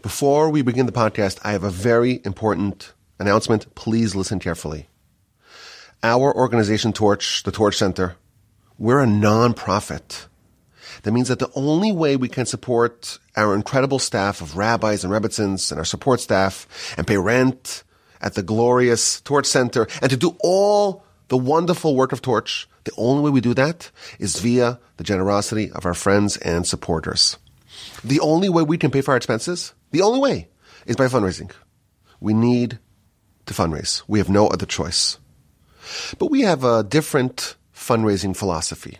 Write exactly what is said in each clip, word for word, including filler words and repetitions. Before we begin the podcast, I have a very important announcement. Please listen carefully. Our organization, Torch, the Torch Center, we're a nonprofit. That means that the only way we can support our incredible staff of rabbis and rebbitzins and our support staff and pay rent at the glorious Torch Center and to do all the wonderful work of Torch, the only way we do that is via the generosity of our friends and supporters. The only way we can pay for our expenses, the only way, is by fundraising. We need to fundraise. We have no other choice. But we have a different fundraising philosophy.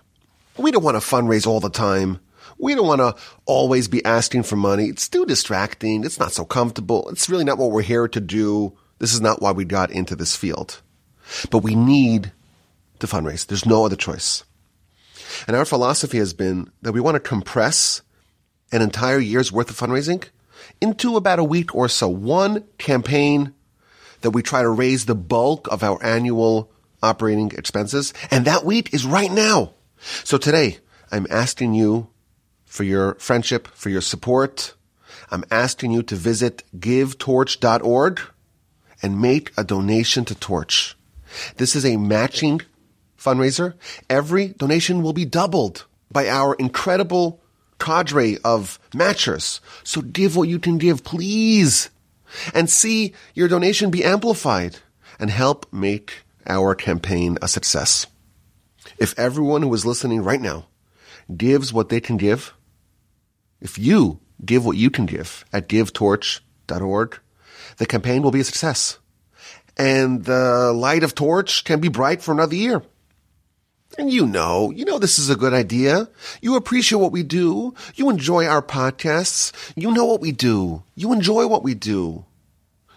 We don't want to fundraise all the time. We don't want to always be asking for money. It's too distracting. It's not so comfortable. It's really not what we're here to do. This is not why we got into this field. But we need to fundraise. There's no other choice. And our philosophy has been that we want to compress an entire year's worth of fundraising into about a week or so. One campaign that we try to raise the bulk of our annual operating expenses. And that week is right now. So today, I'm asking you for your friendship, for your support. I'm asking you to visit give torch dot org and make a donation to Torch. This is a matching fundraiser. Every donation will be doubled by our incredible cadre of matchers. So give what you can give, please. And see your donation be amplified and help make our campaign a success. If everyone who is listening right now gives what they can give, if you give what you can give at give torch dot org, the campaign will be a success. And the light of Torch can be bright for another year. And you know, you know this is a good idea. You appreciate what we do. You enjoy our podcasts. You know what we do. You enjoy what we do.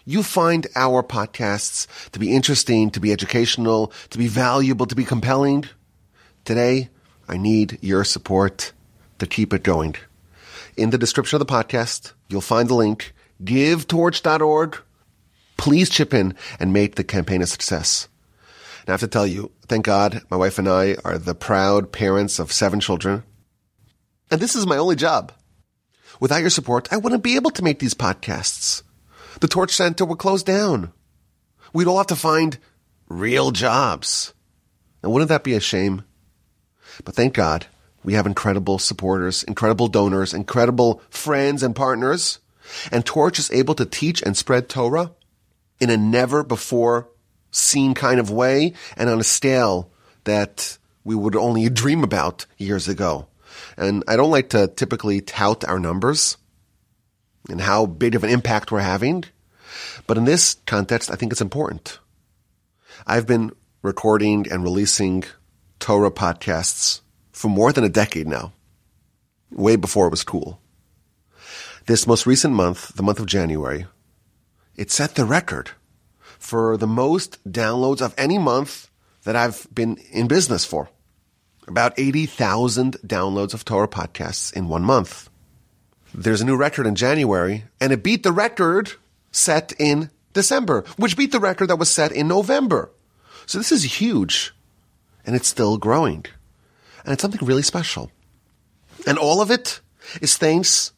You find our podcasts to be interesting, to be educational, to be valuable, to be compelling. Today, I need your support to keep it going. In the description of the podcast, you'll find the link, give torch dot org. Please chip in and make the campaign a success. And I have to tell you, thank God, my wife and I are the proud parents of seven children. And this is my only job. Without your support, I wouldn't be able to make these podcasts. The Torch Center would close down. We'd all have to find real jobs. And wouldn't that be a shame? But thank God, we have incredible supporters, incredible donors, incredible friends and partners. And Torch is able to teach and spread Torah in a never-before-seen kind of way and on a scale that we would only dream about years ago. And I don't like to typically tout our numbers and how big of an impact we're having. But in this context, I think it's important. I've been recording and releasing Torah podcasts for more than a decade now, way before it was cool. This most recent month, the month of January, it set the record for the most downloads of any month that I've been in business for. About eighty thousand downloads of Torah podcasts in one month. There's a new record in January, and it beat the record set in December, which beat the record that was set in November. So this is huge, and it's still growing. And it's something really special. And all of it is thanks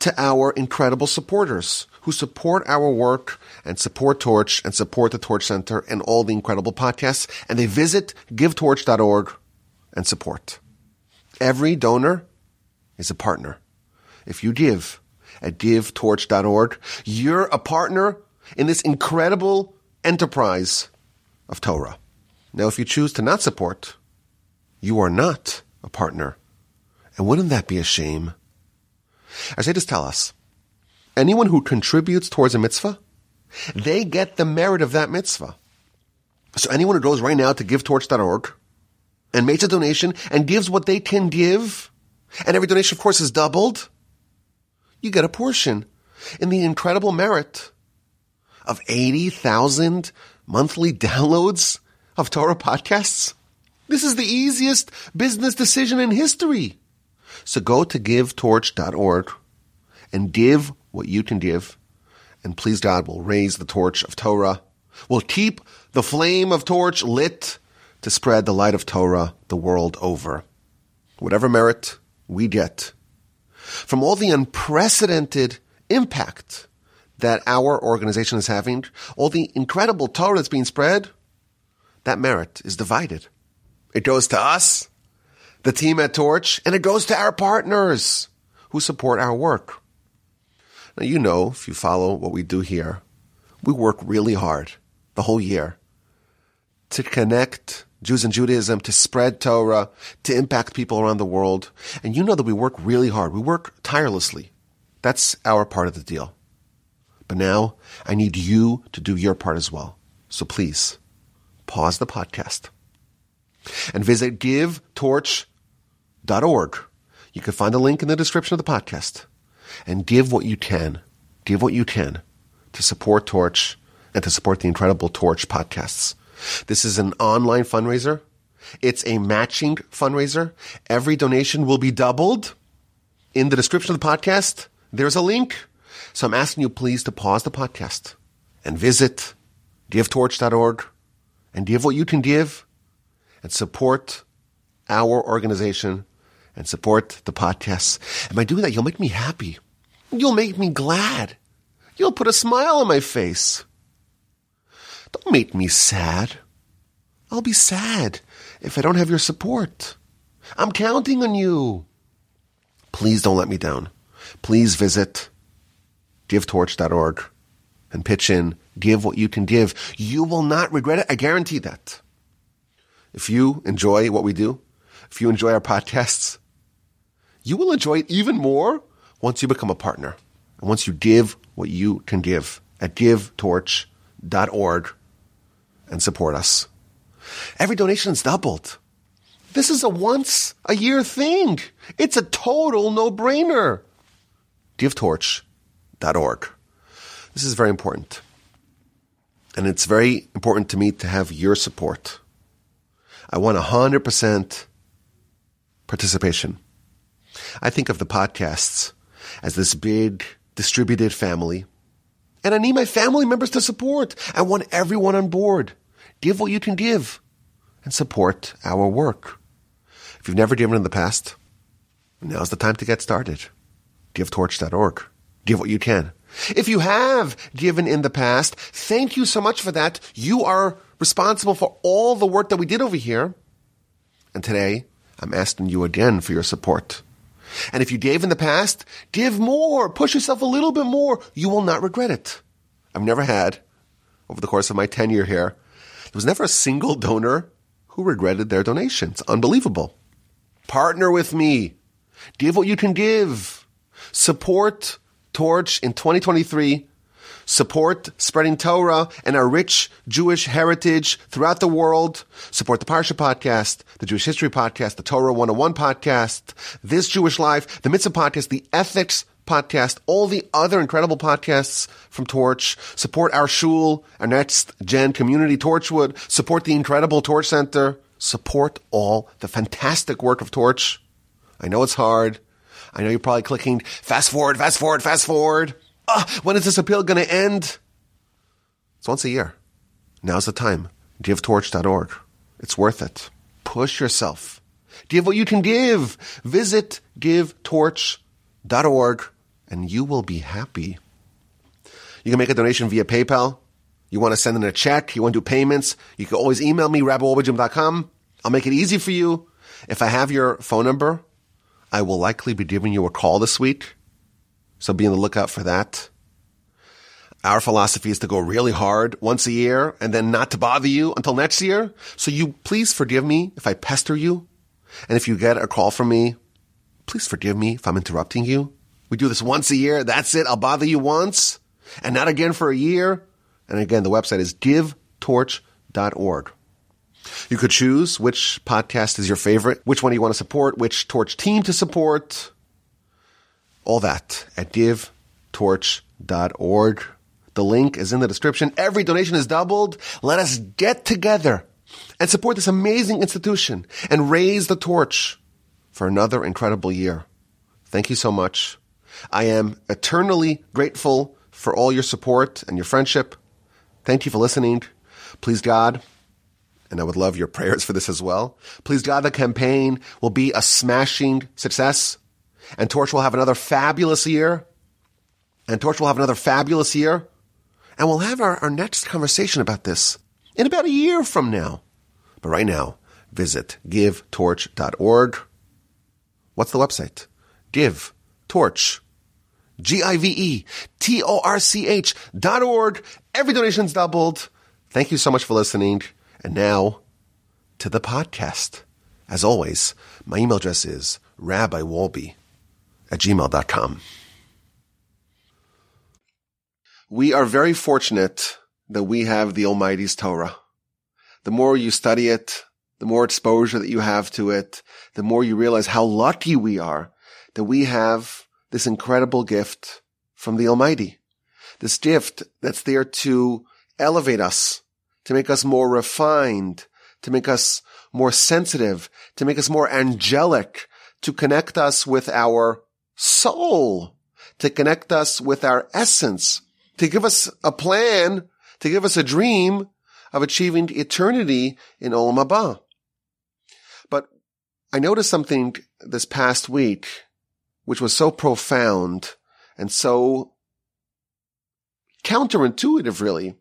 to our incredible supporters who support our work and support Torch and support the Torch Center and all the incredible podcasts. And they visit give torch dot org and support. Every donor is a partner. If you give at give torch dot org, you're a partner in this incredible enterprise of Torah. Now, if you choose to not support, you are not a partner. And wouldn't that be a shame? As they just tell us, anyone who contributes towards a mitzvah, they get the merit of that mitzvah. So anyone who goes right now to give torch dot org and makes a donation and gives what they can give, and every donation, of course, is doubled, you get a portion in the incredible merit of eighty thousand monthly downloads of Torah podcasts. This is the easiest business decision in history. So go to give torch dot org and give what you can give. And please, God, will raise the torch of Torah. We'll keep the flame of Torch lit to spread the light of Torah the world over. Whatever merit we get from all the unprecedented impact that our organization is having, all the incredible Torah that's being spread, that merit is divided. It goes to us, the team at Torch, and it goes to our partners who support our work. Now, you know, if you follow what we do here, we work really hard the whole year to connect Jews and Judaism, to spread Torah, to impact people around the world. And you know that we work really hard. We work tirelessly. That's our part of the deal. But now I need you to do your part as well. So please, pause the podcast and visit give torch dot org. You can find a link in the description of the podcast. And give what you can, give what you can to support Torch and to support the incredible Torch podcasts. This is an online fundraiser. It's a matching fundraiser. Every donation will be doubled. In the description of the podcast, there's a link. So I'm asking you please to pause the podcast and visit give torch dot org and give what you can give and support our organization and support the podcasts. And by doing that, you'll make me happy. You'll make me glad. You'll put a smile on my face. Don't make me sad. I'll be sad if I don't have your support. I'm counting on you. Please don't let me down. Please visit give torch dot org and pitch in. Give what you can give. You will not regret it. I guarantee that. If you enjoy what we do, if you enjoy our podcasts, you will enjoy it even more once you become a partner and once you give what you can give at give torch dot org and support us. Every donation is doubled. This is a once-a-year thing. It's a total no-brainer. give torch dot org. This is very important. And it's very important to me to have your support. I want one hundred percent participation. I think of the podcasts as this big distributed family, and I need my family members to support. I want everyone on board. Give what you can give and support our work. If you've never given in the past, now's the time to get started. give torch dot org. Give what you can. If you have given in the past, thank you so much for that. You are responsible for all the work that we did over here. And today, I'm asking you again for your support. And if you gave in the past, give more. Push yourself a little bit more. You will not regret it. I've never had, over the course of my tenure here, there was never a single donor who regretted their donation. It's unbelievable. Partner with me. Give what you can give. Support Torch in twenty twenty-three. Support spreading Torah and our rich Jewish heritage throughout the world. Support the Parsha Podcast, the Jewish History Podcast, the Torah one oh one Podcast, This Jewish Life, the Mitzvah Podcast, the Ethics Podcast, all the other incredible podcasts from Torch. Support our shul, our next-gen community, Torchwood. Support the incredible Torch Center. Support all the fantastic work of Torch. I know it's hard. I know you're probably clicking fast forward, fast forward, fast forward. Uh, when is this appeal going to end? It's once a year. Now's the time. give torch dot org. It's worth it. Push yourself. Give what you can give. Visit give torch dot org and you will be happy. You can make a donation via PayPal. You want to send in a check. You want to do payments. You can always email me, rabbi wolbe jim dot com. I'll make it easy for you. If I have your phone number, I will likely be giving you a call this week. So be on the lookout for that. Our philosophy is to go really hard once a year and then not to bother you until next year. So you please forgive me if I pester you. And if you get a call from me, please forgive me if I'm interrupting you. We do this once a year. That's it. I'll bother you once and not again for a year. And again, the website is give torch dot org. You could choose which podcast is your favorite, which one you want to support, which Torch team to support. All that at give torch dot org. The link is in the description. Every donation is doubled. Let us get together and support this amazing institution and raise the torch for another incredible year. Thank you so much. I am eternally grateful for all your support and your friendship. Thank you for listening. Please, God, and I would love your prayers for this as well. Please, God, the campaign will be a smashing success. And Torch will have another fabulous year. And Torch will have another fabulous year. And we'll have our, our next conversation about this in about a year from now. But right now, visit give torch dot org. What's the website? Give Torch. G I V E T O R C H dot org. Every donation's doubled. Thank you so much for listening. And now to the podcast. As always, my email address is rabbiwolbe at gmail dot com. We are very fortunate that we have the Almighty's Torah. The more you study it, the more exposure that you have to it, the more you realize how lucky we are that we have this incredible gift from the Almighty. This gift that's there to elevate us, to make us more refined, to make us more sensitive, to make us more angelic, to connect us with our soul, to connect us with our essence, to give us a plan, to give us a dream of achieving eternity in Olam Haba. But I noticed something this past week, which was so profound and so counterintuitive, really.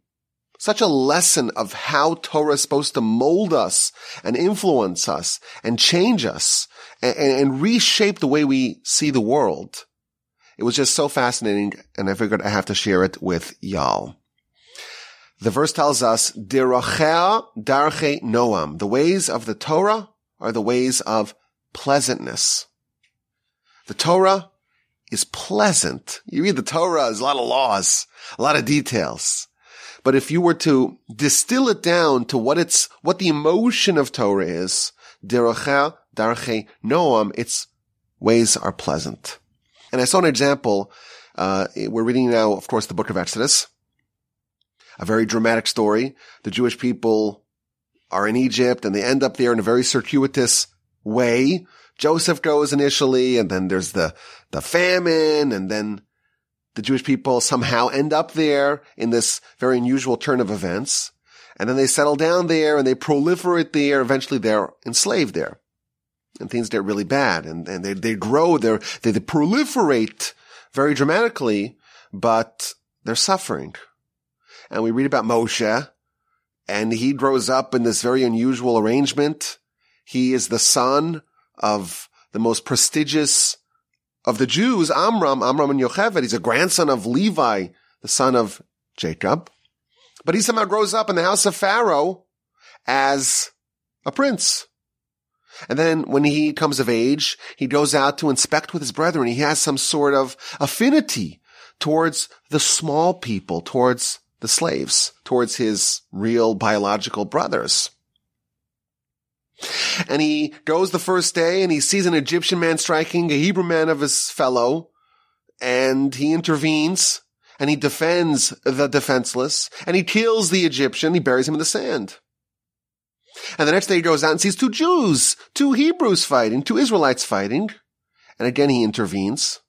Such a lesson of how Torah is supposed to mold us and influence us and change us and, and, and reshape the way we see the world. It was just so fascinating, and I figured I have to share it with y'all. The verse tells us, Derachea darchei noam. The ways of the Torah are the ways of pleasantness. The Torah is pleasant. You read the Torah, there's a lot of laws, a lot of details. But if you were to distill it down to what it's, what the emotion of Torah is, deracheh darchei noam, its ways are pleasant. And I saw an example, uh, we're reading now, of course, the book of Exodus. A very dramatic story. The Jewish people are in Egypt and they end up there in a very circuitous way. Joseph goes initially, and then there's the, the famine, and then the Jewish people somehow end up there in this very unusual turn of events. And then they settle down there and they proliferate there. Eventually they're enslaved there. And things get really bad. And, and they, they grow, they, they proliferate very dramatically, but they're suffering. And we read about Moshe, and he grows up in this very unusual arrangement. He is the son of the most prestigious of the Jews, Amram, Amram and Yocheved. He's a grandson of Levi, the son of Jacob. But he somehow grows up in the house of Pharaoh as a prince. And then when he comes of age, he goes out to inspect with his brethren. He has some sort of affinity towards the small people, towards the slaves, towards his real biological brothers. And he goes the first day and he sees an Egyptian man striking a Hebrew man of his fellow, and he intervenes and he defends the defenseless and he kills the Egyptian. He buries him in the sand. And the next day he goes out and sees two Jews, two Hebrews fighting, two Israelites fighting. And again, he intervenes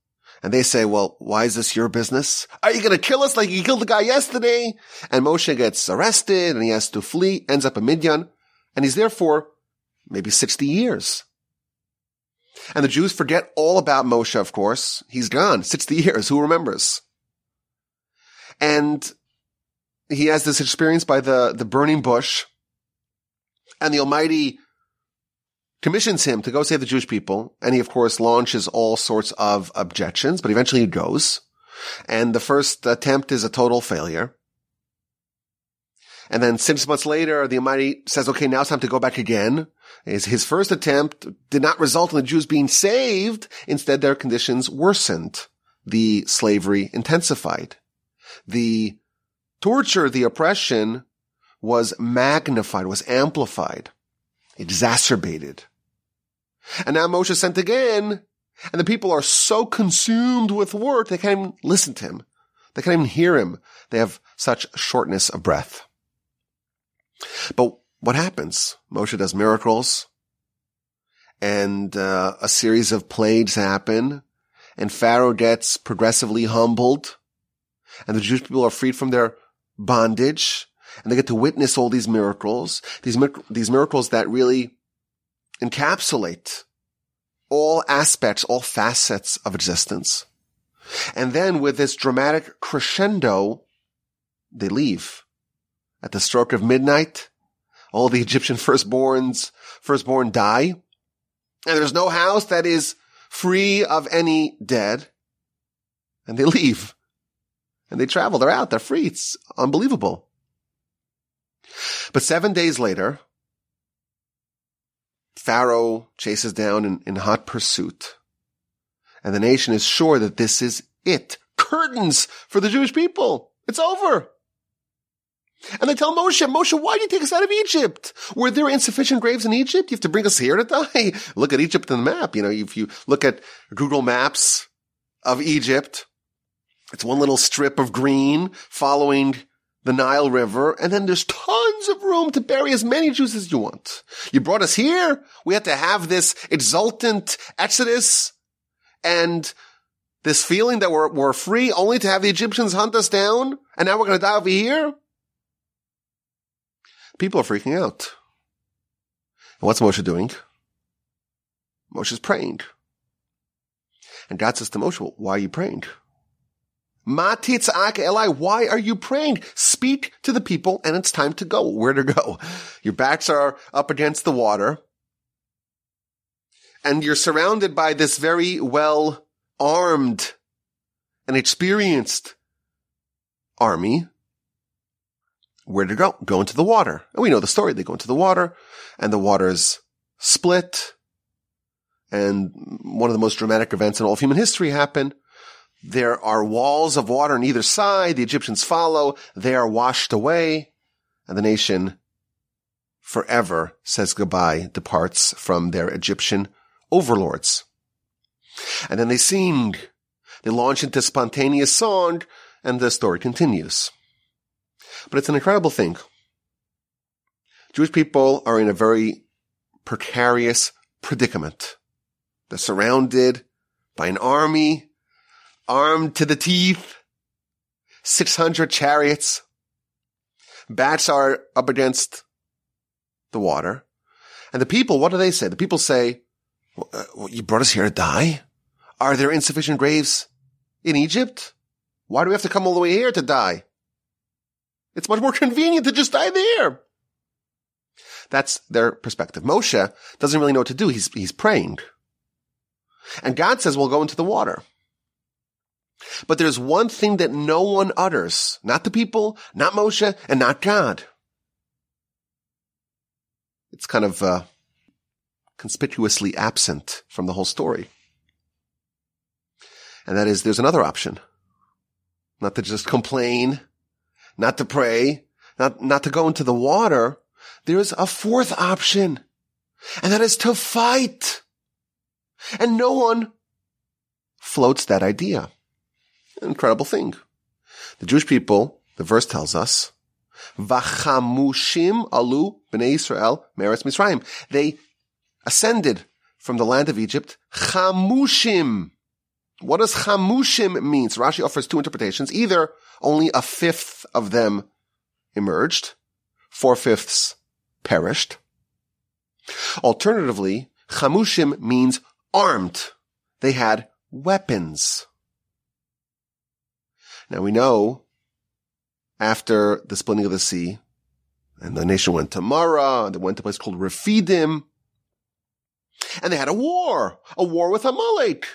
and they say, well, why is this your business? Are you going to kill us like you killed the guy yesterday? And Moshe gets arrested and he has to flee, ends up in Midian, and he's there for maybe sixty years. And the Jews forget all about Moshe, of course. He's gone. sixty years. Who remembers? And he has this experience by the, the burning bush. And the Almighty commissions him to go save the Jewish people. And he, of course, launches all sorts of objections. But eventually he goes. And the first attempt is a total failure. And then six months later, the Almighty says, okay, now it's time to go back again. His, his first attempt did not result in the Jews being saved. Instead, their conditions worsened. The slavery intensified. The torture, the oppression was magnified, was amplified, exacerbated. And now Moshe is sent again, and the people are so consumed with work, they can't even listen to him. They can't even hear him. They have such shortness of breath. But what happens? Moshe does miracles, and uh, a series of plagues happen, and Pharaoh gets progressively humbled, and the Jewish people are freed from their bondage, and they get to witness all these miracles, these, these miracles that really encapsulate all aspects, all facets of existence. And then with this dramatic crescendo, they leave. At the stroke of midnight, all the Egyptian firstborns, firstborn die. And there's no house that is free of any dead. And they leave. And they travel. They're out. They're free. It's unbelievable. But seven days later, Pharaoh chases down in, in hot pursuit. And the nation is sure that this is it. Curtains for the Jewish people. It's over. And they tell Moshe, Moshe, why do you take us out of Egypt? Were there insufficient graves in Egypt? You have to bring us here to die. Look at Egypt on the map. You know, if you look at Google Maps of Egypt, it's one little strip of green following the Nile River, and then there's tons of room to bury as many Jews as you want. You brought us here. We had to have this exultant exodus and this feeling that we're, we're free only to have the Egyptians hunt us down, and now we're going to die over here? People are freaking out. And what's Moshe doing? Moshe's praying. And God says to Moshe, why are you praying? Ma titz'ak Eli, why are you praying? Speak to the people, and it's time to go. Where to go? Your backs are up against the water, and you're surrounded by this very well-armed and experienced army. Where to go? Go into the water. And we know the story. They go into the water, and the waters split, and one of the most dramatic events in all of human history happened. There are walls of water on either side. The Egyptians follow. They are washed away. And the nation forever says goodbye, departs from their Egyptian overlords. And then they sing. They launch into spontaneous song, and the story continues. But it's an incredible thing. Jewish people are in a very precarious predicament. They're surrounded by an army, armed to the teeth, six hundred chariots. Backs are up against the water. And the people, what do they say? The people say, well, uh, well, you brought us here to die? Are there insufficient graves in Egypt? Why do we have to come all the way here to die? It's much more convenient to just die there. That's their perspective. Moshe doesn't really know what to do. He's, he's praying. And God says, we'll go into the water. But there's one thing that no one utters, not the people, not Moshe, and not God. It's kind of uh, conspicuously absent from the whole story. And that is, there's another option. Not to just complain, not to pray, not, not to go into the water. There's a fourth option, and that is to fight. And no one floats that idea. An incredible thing. The Jewish people, the verse tells us, Vachamushim alu b'nei Yisrael meretz Mitzrayim. They ascended from the land of Egypt. Chamushim. What does chamushim mean? So Rashi offers two interpretations. Either only a fifth of them emerged, four-fifths perished. Alternatively, chamushim means armed. They had weapons. Now we know, after the splitting of the sea, and the nation went to Mara, they went to a place called Rafidim, and they had a war, a war with Amalek.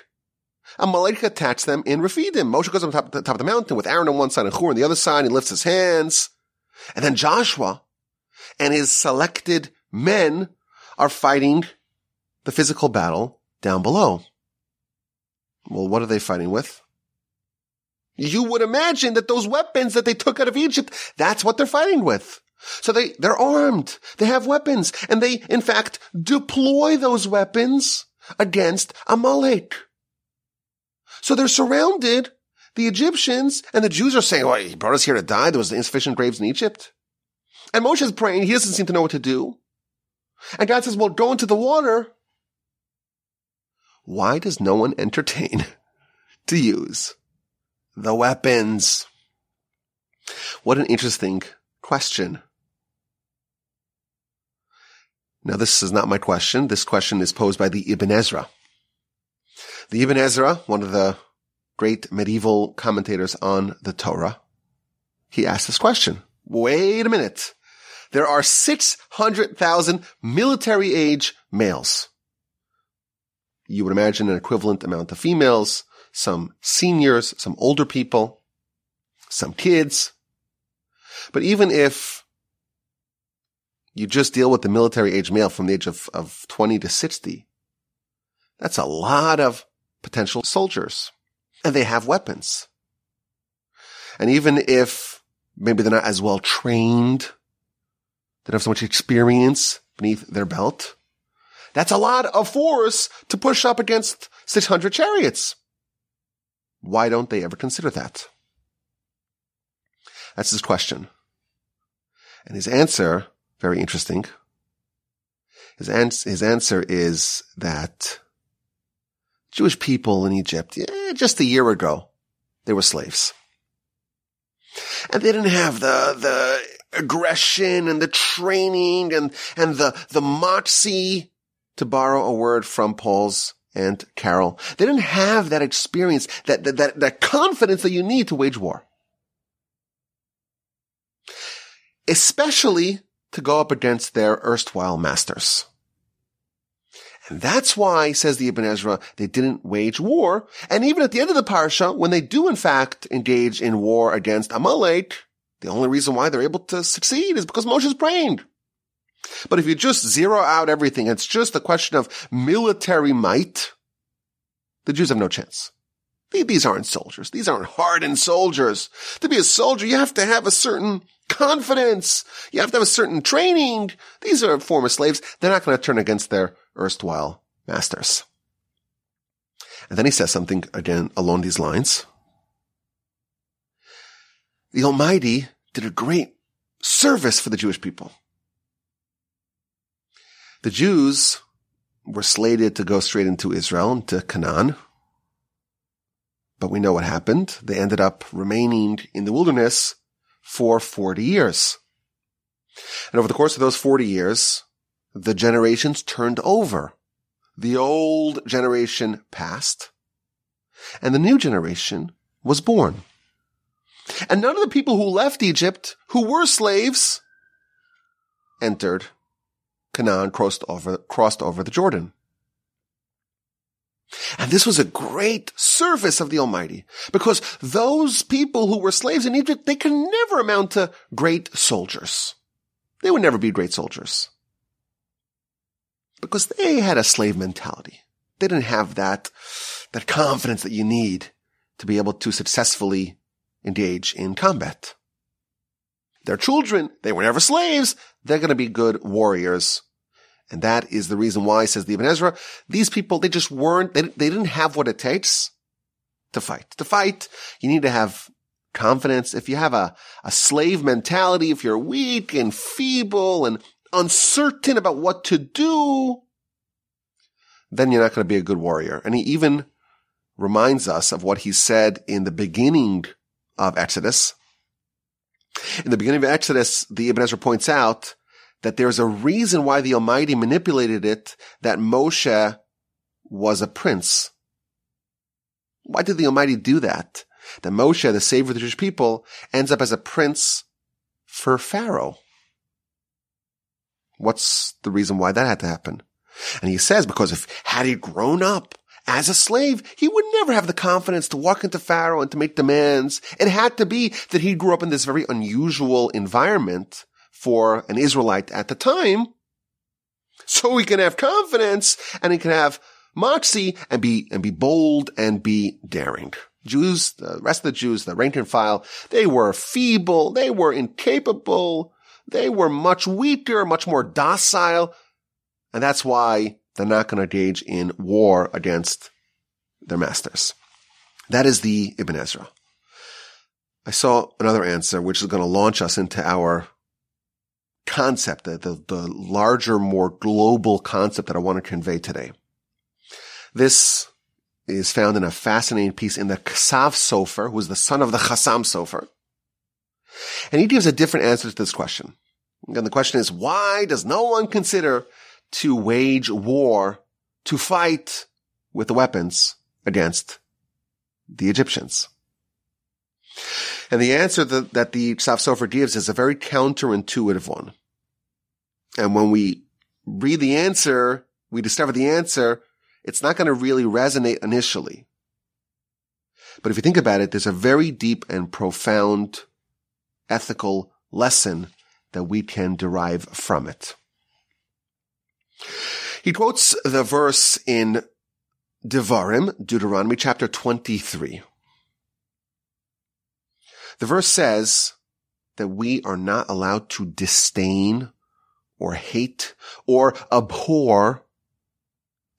Amalek attacks them in Rafidim. Moshe goes on top, the top of the mountain with Aaron on one side and Hur on the other side, he lifts his hands, and then Joshua and his selected men are fighting the physical battle down below. Well, what are they fighting with? You would imagine that those weapons that they took out of Egypt, that's what they're fighting with. So they, they're armed. They have weapons. And they, in fact, deploy those weapons against Amalek. So they're surrounded, the Egyptians, and the Jews are saying, well, he brought us here to die. There was insufficient graves in Egypt. And Moshe's praying. He doesn't seem to know what to do. And God says, well, go into the water. Why does no one entertain to use the weapons? What an interesting question. Now, this is not my question. This question is posed by the Ibn Ezra. The Ibn Ezra, one of the great medieval commentators on the Torah, he asked this question. Wait a minute. There are six hundred thousand military-age males. You would imagine an equivalent amount of females, some seniors, some older people, some kids. But even if you just deal with the military-age male from the age of, of twenty to sixty, that's a lot of potential soldiers. And they have weapons. And even if maybe they're not as well trained, they don't have so much experience beneath their belt, that's a lot of force to push up against six hundred chariots. Why don't they ever consider that? That's his question. And his answer, very interesting. His, ans- his answer is that Jewish people in Egypt, eh, just a year ago, they were slaves. And they didn't have the, the aggression and the training and, and the, the moxie, to borrow a word from Paul's Aunt Carol. They didn't have that experience, that, that, that confidence that you need to wage war. Especially to go up against their erstwhile masters. And that's why, says the Ibn Ezra, they didn't wage war. And even at the end of the parsha, when they do in fact engage in war against Amalek, the only reason why they're able to succeed is because Moshe's praying. But if you just zero out everything, it's just a question of military might, the Jews have no chance. These aren't soldiers. These aren't hardened soldiers. To be a soldier, you have to have a certain confidence. You have to have a certain training. These are former slaves. They're not going to turn against their erstwhile masters. And then he says something again along these lines. The Almighty did a great service for the Jewish people. The Jews were slated to go straight into Israel, into Canaan. But we know what happened. They ended up remaining in the wilderness for forty years. And over the course of those forty years, the generations turned over. The old generation passed, and the new generation was born. And none of the people who left Egypt, who were slaves, entered Canaan, crossed over, crossed over the Jordan. And this was a great service of the Almighty, because those people who were slaves in Egypt, they could never amount to great soldiers. They would never be great soldiers. Because they had a slave mentality. They didn't have that, that confidence that you need to be able to successfully engage in combat. Their children, they were never slaves. They're going to be good warriors. And that is the reason why, says the Ibn Ezra, these people, they just weren't, they, they didn't have what it takes to fight. To fight, you need to have confidence. If you have a, a slave mentality, if you're weak and feeble and uncertain about what to do, then you're not going to be a good warrior. And he even reminds us of what he said in the beginning of Exodus. In the beginning of Exodus, the Ibn Ezra points out that there's a reason why the Almighty manipulated it that Moshe was a prince. Why did the Almighty do that? That Moshe, the savior of the Jewish people, ends up as a prince for Pharaoh. What's the reason why that had to happen? And he says, because if had he grown up as a slave, he would never have the confidence to walk into Pharaoh and to make demands. It had to be that he grew up in this very unusual environment for an Israelite at the time, so he can have confidence and he can have moxie and be and be bold and be daring. Jews, the rest of the Jews, the rank and file, they were feeble, they were incapable, they were much weaker, much more docile, and that's why they're not going to engage in war against their masters. That is the Ibn Ezra. I saw another answer, which is going to launch us into our concept, the, the, the larger, more global concept that I want to convey today. This is found in a fascinating piece in the Esav Sofer, who is the son of the Chassam Sofer. And he gives a different answer to this question. And the question is, why does no one consider to wage war, to fight with the weapons against the Egyptians? And the answer that, that the Esav Sofer gives is a very counterintuitive one. And when we read the answer, we discover the answer, it's not going to really resonate initially. But if you think about it, there's a very deep and profound ethical lesson that we can derive from it. He quotes the verse in Devarim, Deuteronomy chapter twenty-three. The verse says that we are not allowed to disdain or hate or abhor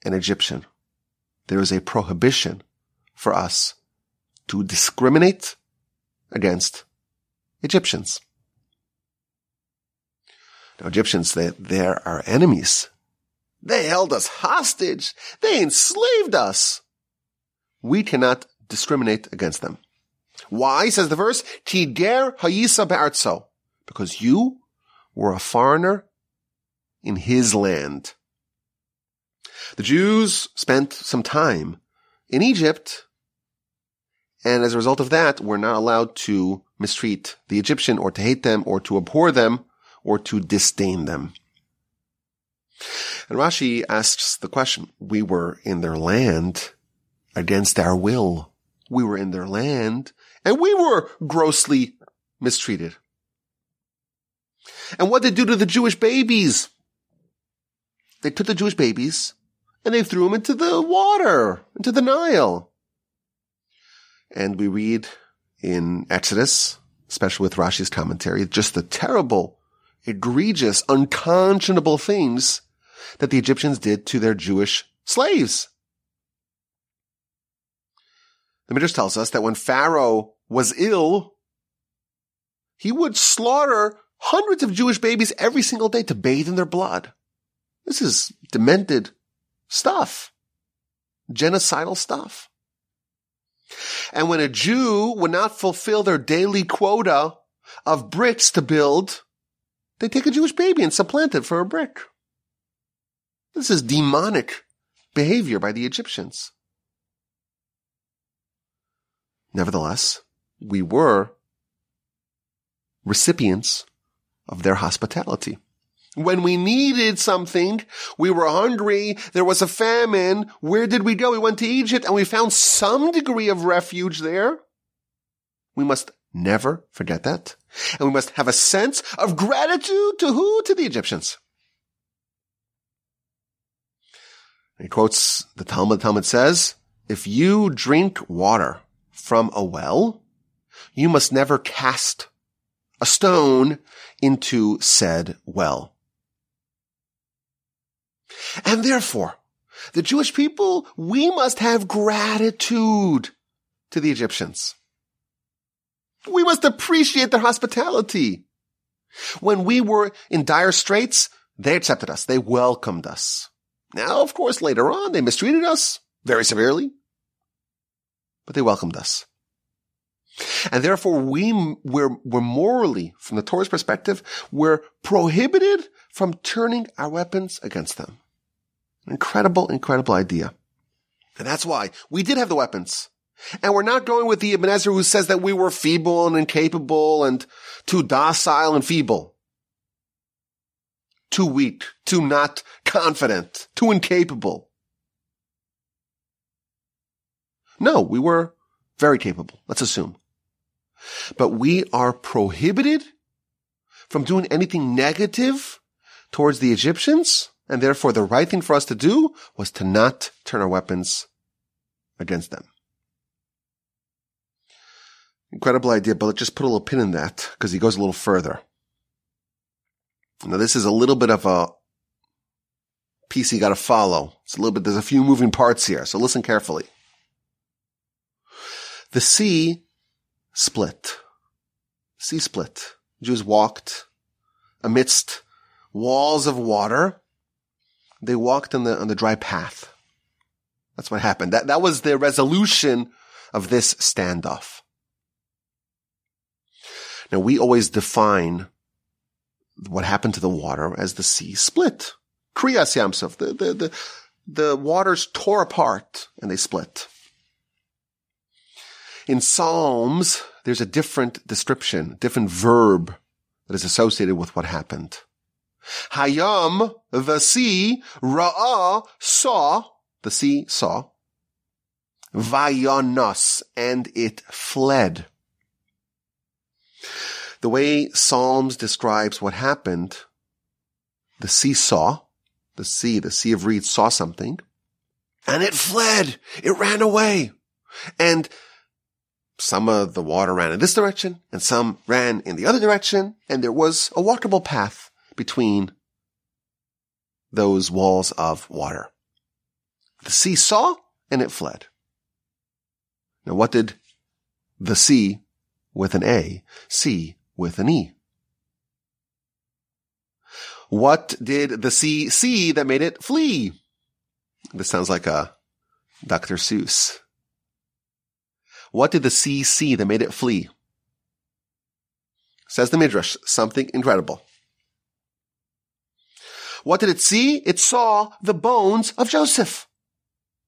an Egyptian. There is a prohibition for us to discriminate against Egyptians. Now, Egyptians, they, they're our enemies. They held us hostage. They enslaved us. We cannot discriminate against them. Why, says the verse, Tiger Hayisa Be'artso, because you were a foreigner in his land. The Jews spent some time in Egypt, and as a result of that, were not allowed to mistreat the Egyptian or to hate them or to abhor them or to disdain them. And Rashi asks the question, we were in their land against our will. We were in their land and we were grossly mistreated. And what did they do to the Jewish babies? They took the Jewish babies and they threw them into the water, into the Nile. And we read in Exodus, especially with Rashi's commentary, just the terrible, egregious, unconscionable things that the Egyptians did to their Jewish slaves. The Midrash tells us that when Pharaoh was ill, he would slaughter hundreds of Jewish babies every single day to bathe in their blood. This is demented stuff, genocidal stuff. And when a Jew would not fulfill their daily quota of bricks to build, they take a Jewish baby and supplant it for a brick. This is demonic behavior by the Egyptians. Nevertheless, we were recipients of their hospitality. When we needed something, we were hungry, there was a famine, where did we go? We went to Egypt and we found some degree of refuge there. We must never forget that. And we must have a sense of gratitude to who? To the Egyptians. He quotes the Talmud. The Talmud says, if you drink water from a well, you must never cast a stone into said well. And therefore, the Jewish people, we must have gratitude to the Egyptians. We must appreciate their hospitality. When we were in dire straits, they accepted us. They welcomed us. Now, of course, later on, they mistreated us very severely, but they welcomed us. And therefore, we, we're, we're morally, from the Torah's perspective, we're prohibited from turning our weapons against them. Incredible, incredible idea. And that's why we did have the weapons. And we're not going with the Ibn Ezra who says that we were feeble and incapable and too docile and feeble. Too weak, too not confident, too incapable. No, we were very capable, let's assume. But we are prohibited from doing anything negative towards the Egyptians, and therefore the right thing for us to do was to not turn our weapons against them. Incredible idea, but let's just put a little pin in that because he goes a little further. Now, this is a little bit of a piece you got to follow. It's a little bit, there's a few moving parts here, so listen carefully. The sea split. Sea split. Jews walked amidst walls of water. They walked on the on the dry path. That's what happened. That that was the resolution of this standoff. Now, we always define what happened to the water as the sea split. Kriyas Yam Suf. The, the, the, the waters tore apart and they split. In Psalms, there's a different description, different verb that is associated with what happened. Hayam, the sea, Ra'ah, saw, the sea saw, Vayanas, and it fled. The way Psalms describes what happened, the sea saw, the sea, the sea of reeds saw something, and it fled. It ran away. And some of the water ran in this direction, and some ran in the other direction, and there was a walkable path between those walls of water. The sea saw, and it fled. Now, what did the sea with an A see with an E? What did the sea see that made it flee? This sounds like a Doctor Seuss. What did the sea see that made it flee? Says the Midrash, something incredible. What did it see? It saw the bones of Joseph.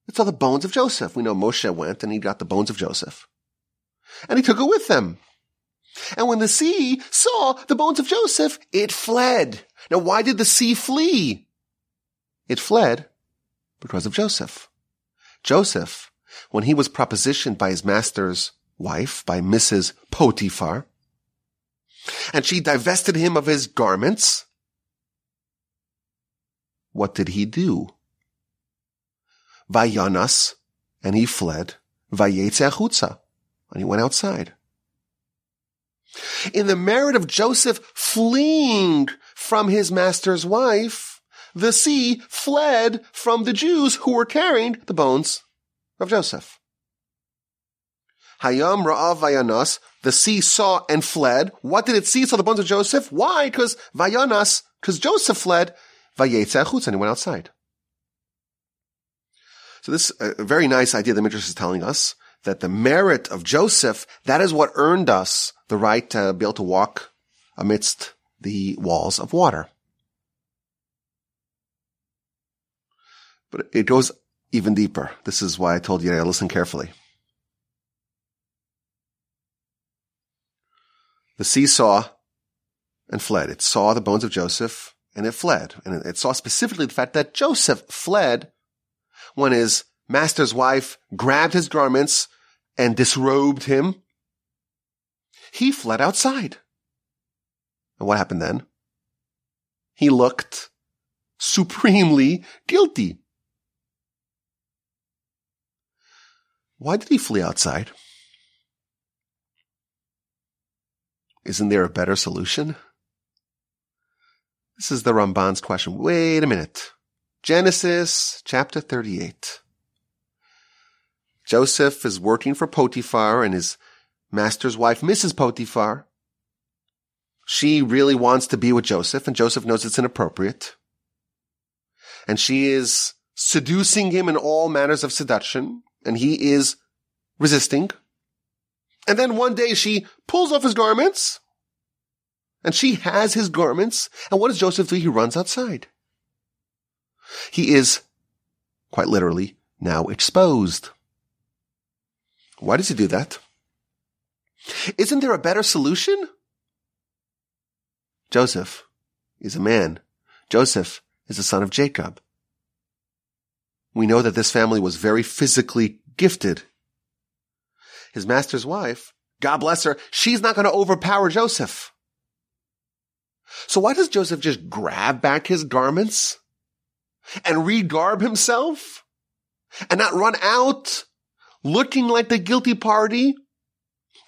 It saw the bones of Joseph. We know Moshe went and he got the bones of Joseph. And he took it with them. And when the sea saw the bones of Joseph, it fled. Now, why did the sea flee? It fled because of Joseph. Joseph, when he was propositioned by his master's wife, by Missus Potiphar, and she divested him of his garments, what did he do? Vayanas, and he fled. Vayetze achutza, and he went outside. In the merit of Joseph fleeing from his master's wife, the sea fled from the Jews who were carrying the bones of Joseph. Hayam ra'av vayanas, the sea saw and fled. What did it see? It saw the bones of Joseph. Why? Because vayanas, because Joseph fled. Vayetze achutza, and he went outside. So this uh, very nice idea the Midrash is telling us, that the merit of Joseph, that is what earned us the right to be able to walk amidst the walls of water. But it goes even deeper. This is why I told you to listen carefully. The sea saw and fled. It saw the bones of Joseph and it fled. And it saw specifically the fact that Joseph fled when his master's wife grabbed his garments and disrobed him. He fled outside. And what happened then? He looked supremely guilty. Why did he flee outside? Isn't there a better solution? This is the Ramban's question. Wait a minute. Genesis chapter thirty-eight. Joseph is working for Potiphar and his master's wife, Missus Potiphar. She really wants to be with Joseph, and Joseph knows it's inappropriate. And she is seducing him in all manners of seduction, and he is resisting. And then one day she pulls off his garments, and she has his garments. And what does Joseph do? He runs outside. He is, quite literally, now exposed. Why does he do that? Isn't there a better solution? Joseph is a man. Joseph is the son of Jacob. We know that this family was very physically gifted. His master's wife, God bless her, she's not going to overpower Joseph. So why does Joseph just grab back his garments and regarb himself, and not run out looking like the guilty party,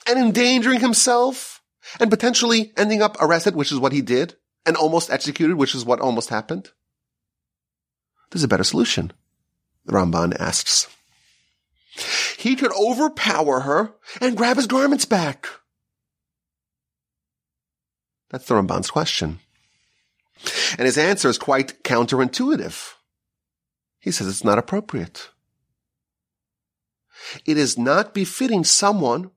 and endangering himself, and potentially ending up arrested, which is what he did, and almost executed, which is what almost happened? There's a better solution, the Ramban asks. He could overpower her and grab his garments back. That's the Ramban's question. And his answer is quite counterintuitive. He says it's not appropriate. It is not befitting someone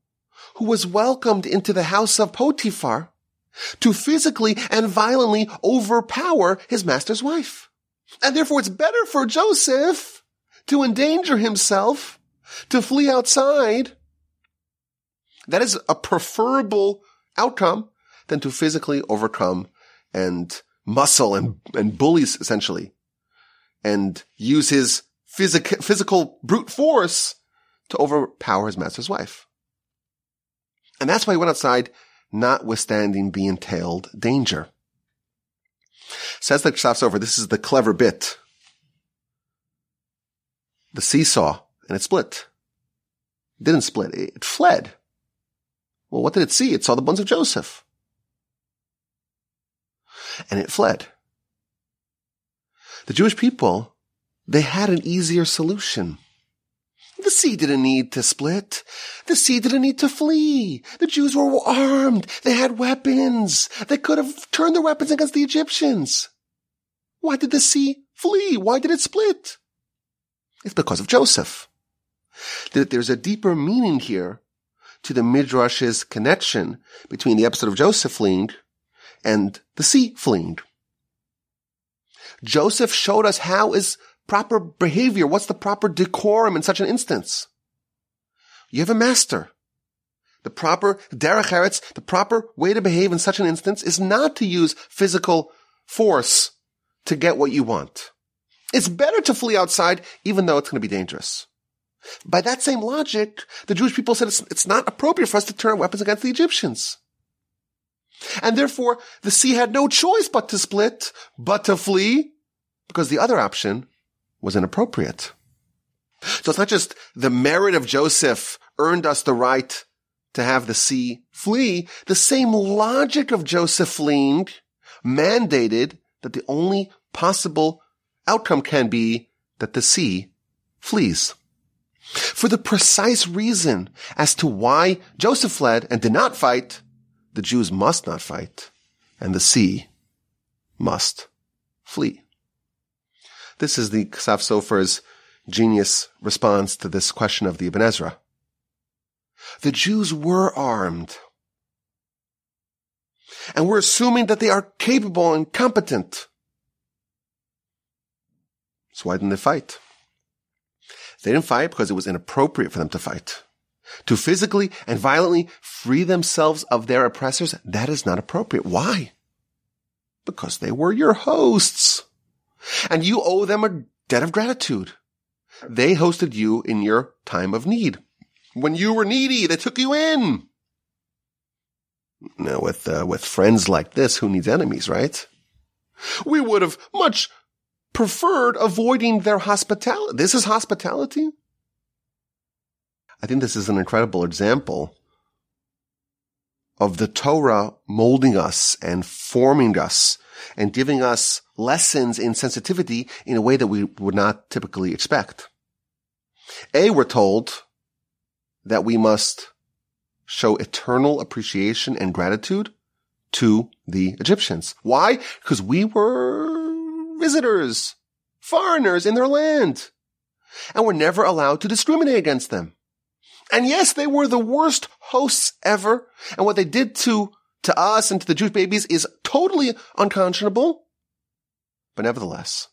who was welcomed into the house of Potiphar to physically and violently overpower his master's wife. And therefore it's better for Joseph to endanger himself, to flee outside, That is a preferable outcome than to physically overcome and muscle and, and bullies, essentially, and use his physic- physical brute force to overpower his master's wife. And that's why he went outside, notwithstanding the entailed danger. Says the Tosafos over, this is the clever bit. The sea saw, and it split. It didn't split. It fled. Well, what did it see? It saw the bones of Joseph. And it fled. The Jewish people, they had an easier solution. The sea didn't need to split. The sea didn't need to flee. The Jews were armed. They had weapons. They could have turned their weapons against the Egyptians. Why did the sea flee? Why did it split? It's because of Joseph. There's a deeper meaning here to the Midrash's connection between the episode of Joseph fleeing and the sea fleeing. Joseph showed us how is proper behavior. What's the proper decorum in such an instance? You have a master. The proper derech eretz, the proper way to behave in such an instance is not to use physical force to get what you want. It's better to flee outside, even though it's going to be dangerous. By that same logic, the Jewish people said it's, it's not appropriate for us to turn weapons against the Egyptians. And therefore, the sea had no choice but to split, but to flee, because the other option was inappropriate. So it's not just the merit of Joseph earned us the right to have the sea flee. The same logic of Joseph fleeing mandated that the only possible outcome can be that the sea flees. For the precise reason as to why Joseph fled and did not fight, the Jews must not fight, and the sea must flee. This is the Kesaf Sofer's genius response to this question of the Ibn Ezra. The Jews were armed. And we're assuming that they are capable and competent. So why didn't they fight? They didn't fight because it was inappropriate for them to fight. To physically and violently free themselves of their oppressors, that is not appropriate. Why? Because they were your hosts. And you owe them a debt of gratitude. They hosted you in your time of need. When you were needy, they took you in. Now, with uh, with friends like this, who needs enemies, right? We would have much preferred avoiding their hospitality. This is hospitality? I think this is an incredible example of the Torah molding us and forming us and giving us lessons in sensitivity in a way that we would not typically expect. A, we're told that we must show eternal appreciation and gratitude to the Egyptians. Why? Because we were visitors, foreigners in their land, and we're never allowed to discriminate against them. And yes, they were the worst hosts ever, and what they did to to us and to the Jewish babies is totally unconscionable. But nevertheless,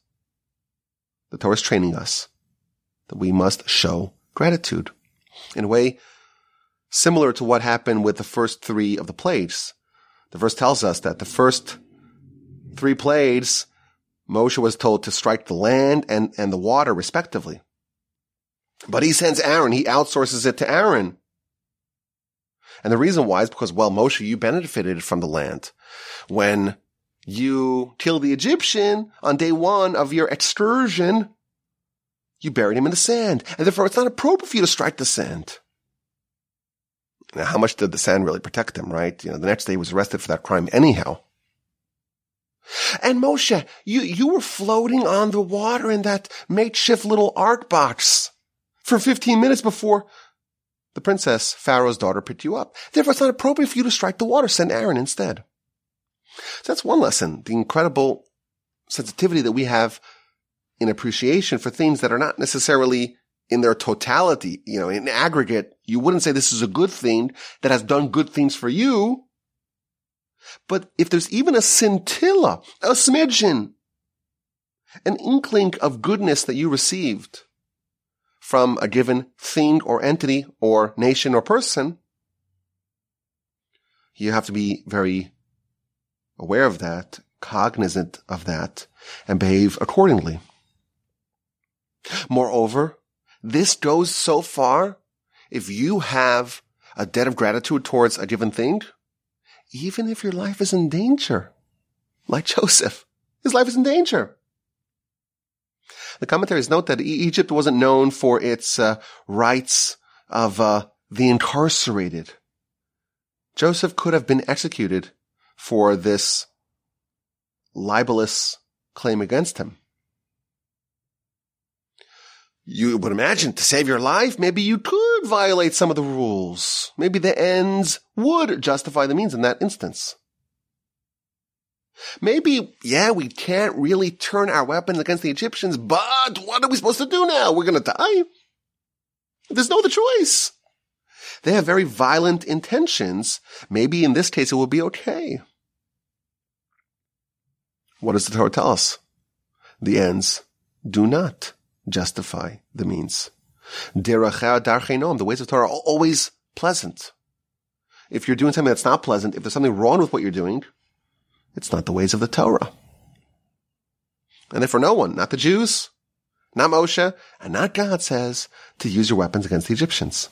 the Torah is training us that we must show gratitude in a way similar to what happened with the first three of the plagues. The verse tells us that the first three plagues, Moshe was told to strike the land and, and the water respectively. But he sends Aaron. He outsources it to Aaron. And the reason why is because, well, Moshe, you benefited from the land. When you killed the Egyptian on day one of your excursion, you buried him in the sand. And therefore, it's not appropriate for you to strike the sand. Now, how much did the sand really protect him, right? You know, the next day he was arrested for that crime anyhow. And Moshe, you, you were floating on the water in that makeshift little ark box for fifteen minutes before the princess, Pharaoh's daughter, picked you up. Therefore, it's not appropriate for you to strike the water. Send Aaron instead. So that's one lesson, the incredible sensitivity that we have in appreciation for things that are not necessarily in their totality. You know, in aggregate, you wouldn't say this is a good thing that has done good things for you. But if there's even a scintilla, a smidgen, an inkling of goodness that you received from a given thing or entity or nation or person, you have to be very aware of that, cognizant of that, and behave accordingly. Moreover, this goes so far, if you have a debt of gratitude towards a given thing, even if your life is in danger, like Joseph, his life is in danger. The commentaries note that Egypt wasn't known for its uh, rights of uh, the incarcerated. Joseph could have been executed for this libelous claim against him. You would imagine, to save your life, maybe you could violate some of the rules. Maybe the ends would justify the means in that instance. Maybe, yeah, we can't really turn our weapons against the Egyptians, but what are we supposed to do now? We're going to die? There's no other choice. They have very violent intentions. Maybe in this case it will be okay. What does the Torah tell us? The ends do not justify the means. Deracha darcheinom, the ways of Torah are always pleasant. If you're doing something that's not pleasant, if there's something wrong with what you're doing, it's not the ways of the Torah. And therefore no one, not the Jews, not Moshe, and not God, says to use your weapons against the Egyptians.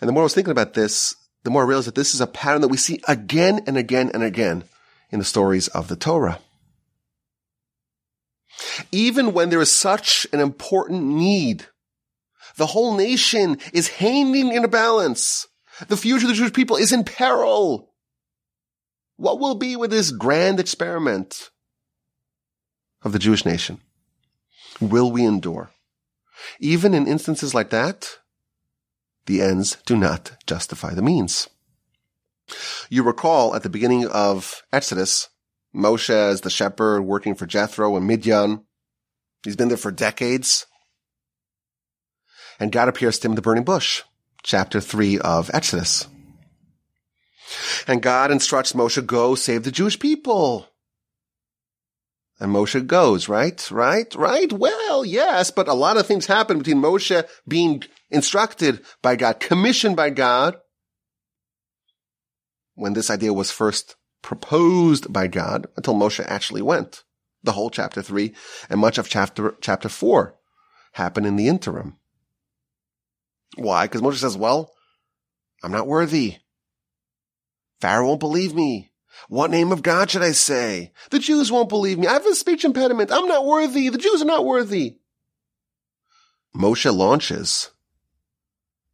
And the more I was thinking about this, the more I realized that this is a pattern that we see again and again and again in the stories of the Torah. Even when there is such an important need, the whole nation is hanging in a balance. The future of the Jewish people is in peril. What will be with this grand experiment of the Jewish nation? Will we endure? Even in instances like that, the ends do not justify the means. You recall at the beginning of Exodus, Moshe as the shepherd working for Jethro in Midian. He's been there for decades. And God appears to him in the burning bush, chapter three of Exodus. And God instructs Moshe, go save the Jewish people. And Moshe goes, right? Right? Right? Well, yes, but a lot of things happen between Moshe being instructed by God, commissioned by God, when this idea was first proposed by God, until Moshe actually went. The whole chapter three and much of chapter chapter four happened in the interim. Why? Because Moshe says, well, I'm not worthy. Pharaoh won't believe me. What name of God should I say? The Jews won't believe me. I have a speech impediment. I'm not worthy. The Jews are not worthy. Moshe launches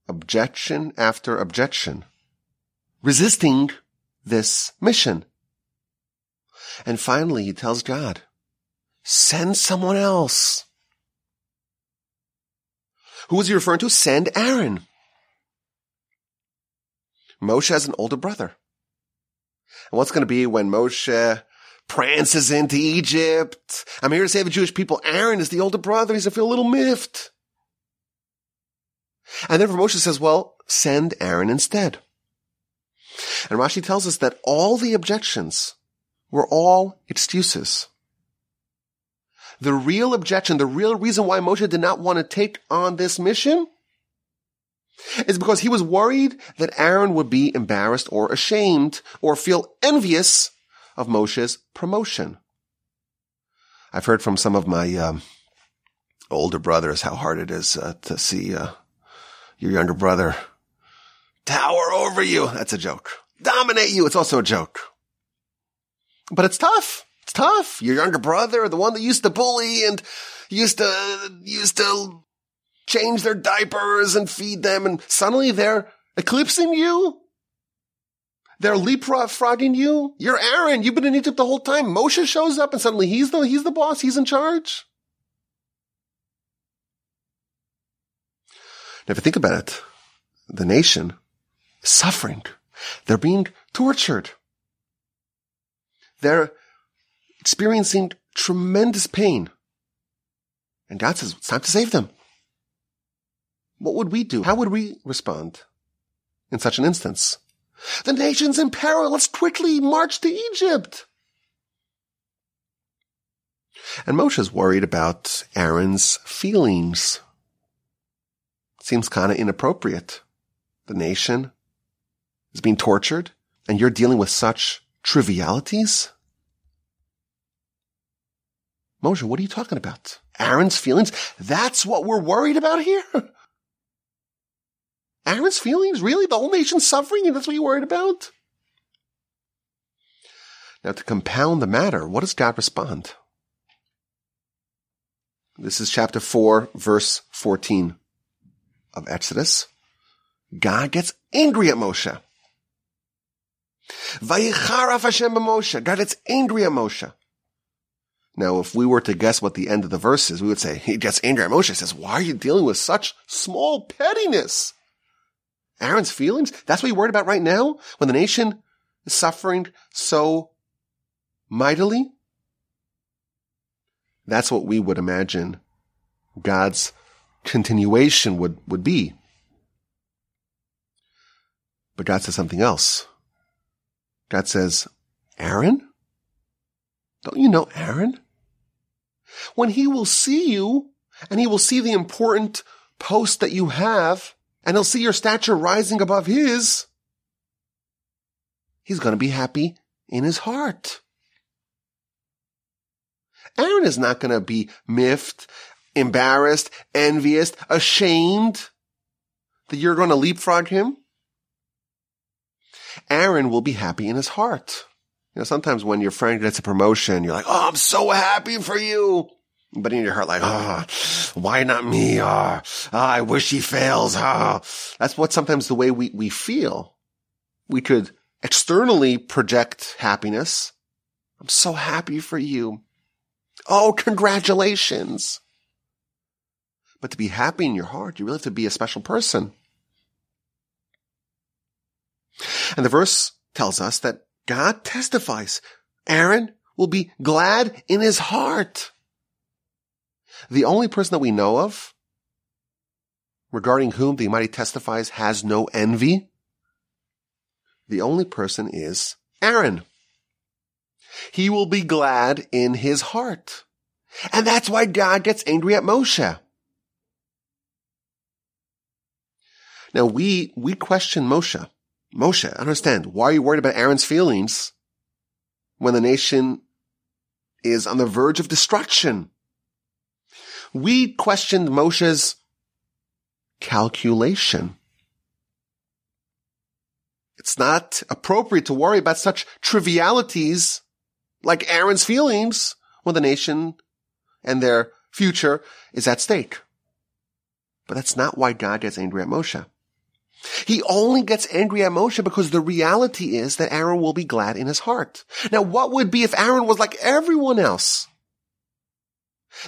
objection after objection, resisting this mission. And finally, he tells God, send someone else. Who is he referring to? Send Aaron. Moshe has an older brother. And what's going to be when Moshe prances into Egypt? I'm here to save the Jewish people. Aaron is the older brother. He's going to feel a little miffed. And then Moshe says, well, send Aaron instead. And Rashi tells us that all the objections were all excuses. The real objection, the real reason why Moshe did not want to take on this mission is because he was worried that Aaron would be embarrassed or ashamed or feel envious of Moshe's promotion. I've heard from some of my um, older brothers how hard it is uh, to see uh, your younger brother tower over you. That's a joke. Dominate you. It's also a joke. But it's tough. It's tough. Your younger brother, the one that used to bully and used to, used to change their diapers and feed them, and suddenly they're eclipsing you. They're leapfrogging you. You're Aaron. You've been in Egypt the whole time. Moshe shows up and suddenly he's the, he's the boss. He's in charge. Now, if you think about it, the nation suffering. They're being tortured. They're experiencing tremendous pain. And God says, it's time to save them. What would we do? How would we respond in such an instance? The nation's in peril. Let's quickly march to Egypt. And Moshe's worried about Aaron's feelings. Seems kind of inappropriate. The nation is being tortured, and you're dealing with such trivialities? Moshe, what are you talking about? Aaron's feelings? That's what we're worried about here? Aaron's feelings? Really? The whole nation's suffering, and that's what you're worried about? Now, to compound the matter, what does God respond? This is chapter four, verse fourteen of Exodus. God gets angry at Moshe. Vayicharaf Hashem b'Moshe. God gets angry at Moshe. Now, if we were to guess what the end of the verse is, we would say, he gets angry at Moshe. He says, why are you dealing with such small pettiness? Aaron's feelings? That's what you're worried about right now? When the nation is suffering so mightily? That's what we would imagine God's continuation would, would be. But God says something else. God says, Aaron? Don't you know Aaron? When he will see you, and he will see the important post that you have, and he'll see your stature rising above his, he's going to be happy in his heart. Aaron is not going to be miffed, embarrassed, envious, ashamed that you're going to leapfrog him. Aaron will be happy in his heart. You know, sometimes when your friend gets a promotion, you're like, oh, I'm so happy for you. But in your heart, like, ah, oh, why not me? Ah, oh, oh, I wish he fails. Ah, oh. That's what sometimes the way we, we feel. We could externally project happiness. I'm so happy for you. Oh, congratulations. But to be happy in your heart, you really have to be a special person. And the verse tells us that God testifies. Aaron will be glad in his heart. The only person that we know of, regarding whom the Almighty testifies, has no envy. The only person is Aaron. He will be glad in his heart. And that's why God gets angry at Moshe. Now, we we question Moshe. Moshe, I understand. Why are you worried about Aaron's feelings when the nation is on the verge of destruction? We questioned Moshe's calculation. It's not appropriate to worry about such trivialities like Aaron's feelings when the nation and their future is at stake. But that's not why God gets angry at Moshe. He only gets angry at Moshe because the reality is that Aaron will be glad in his heart. Now, what would be if Aaron was like everyone else?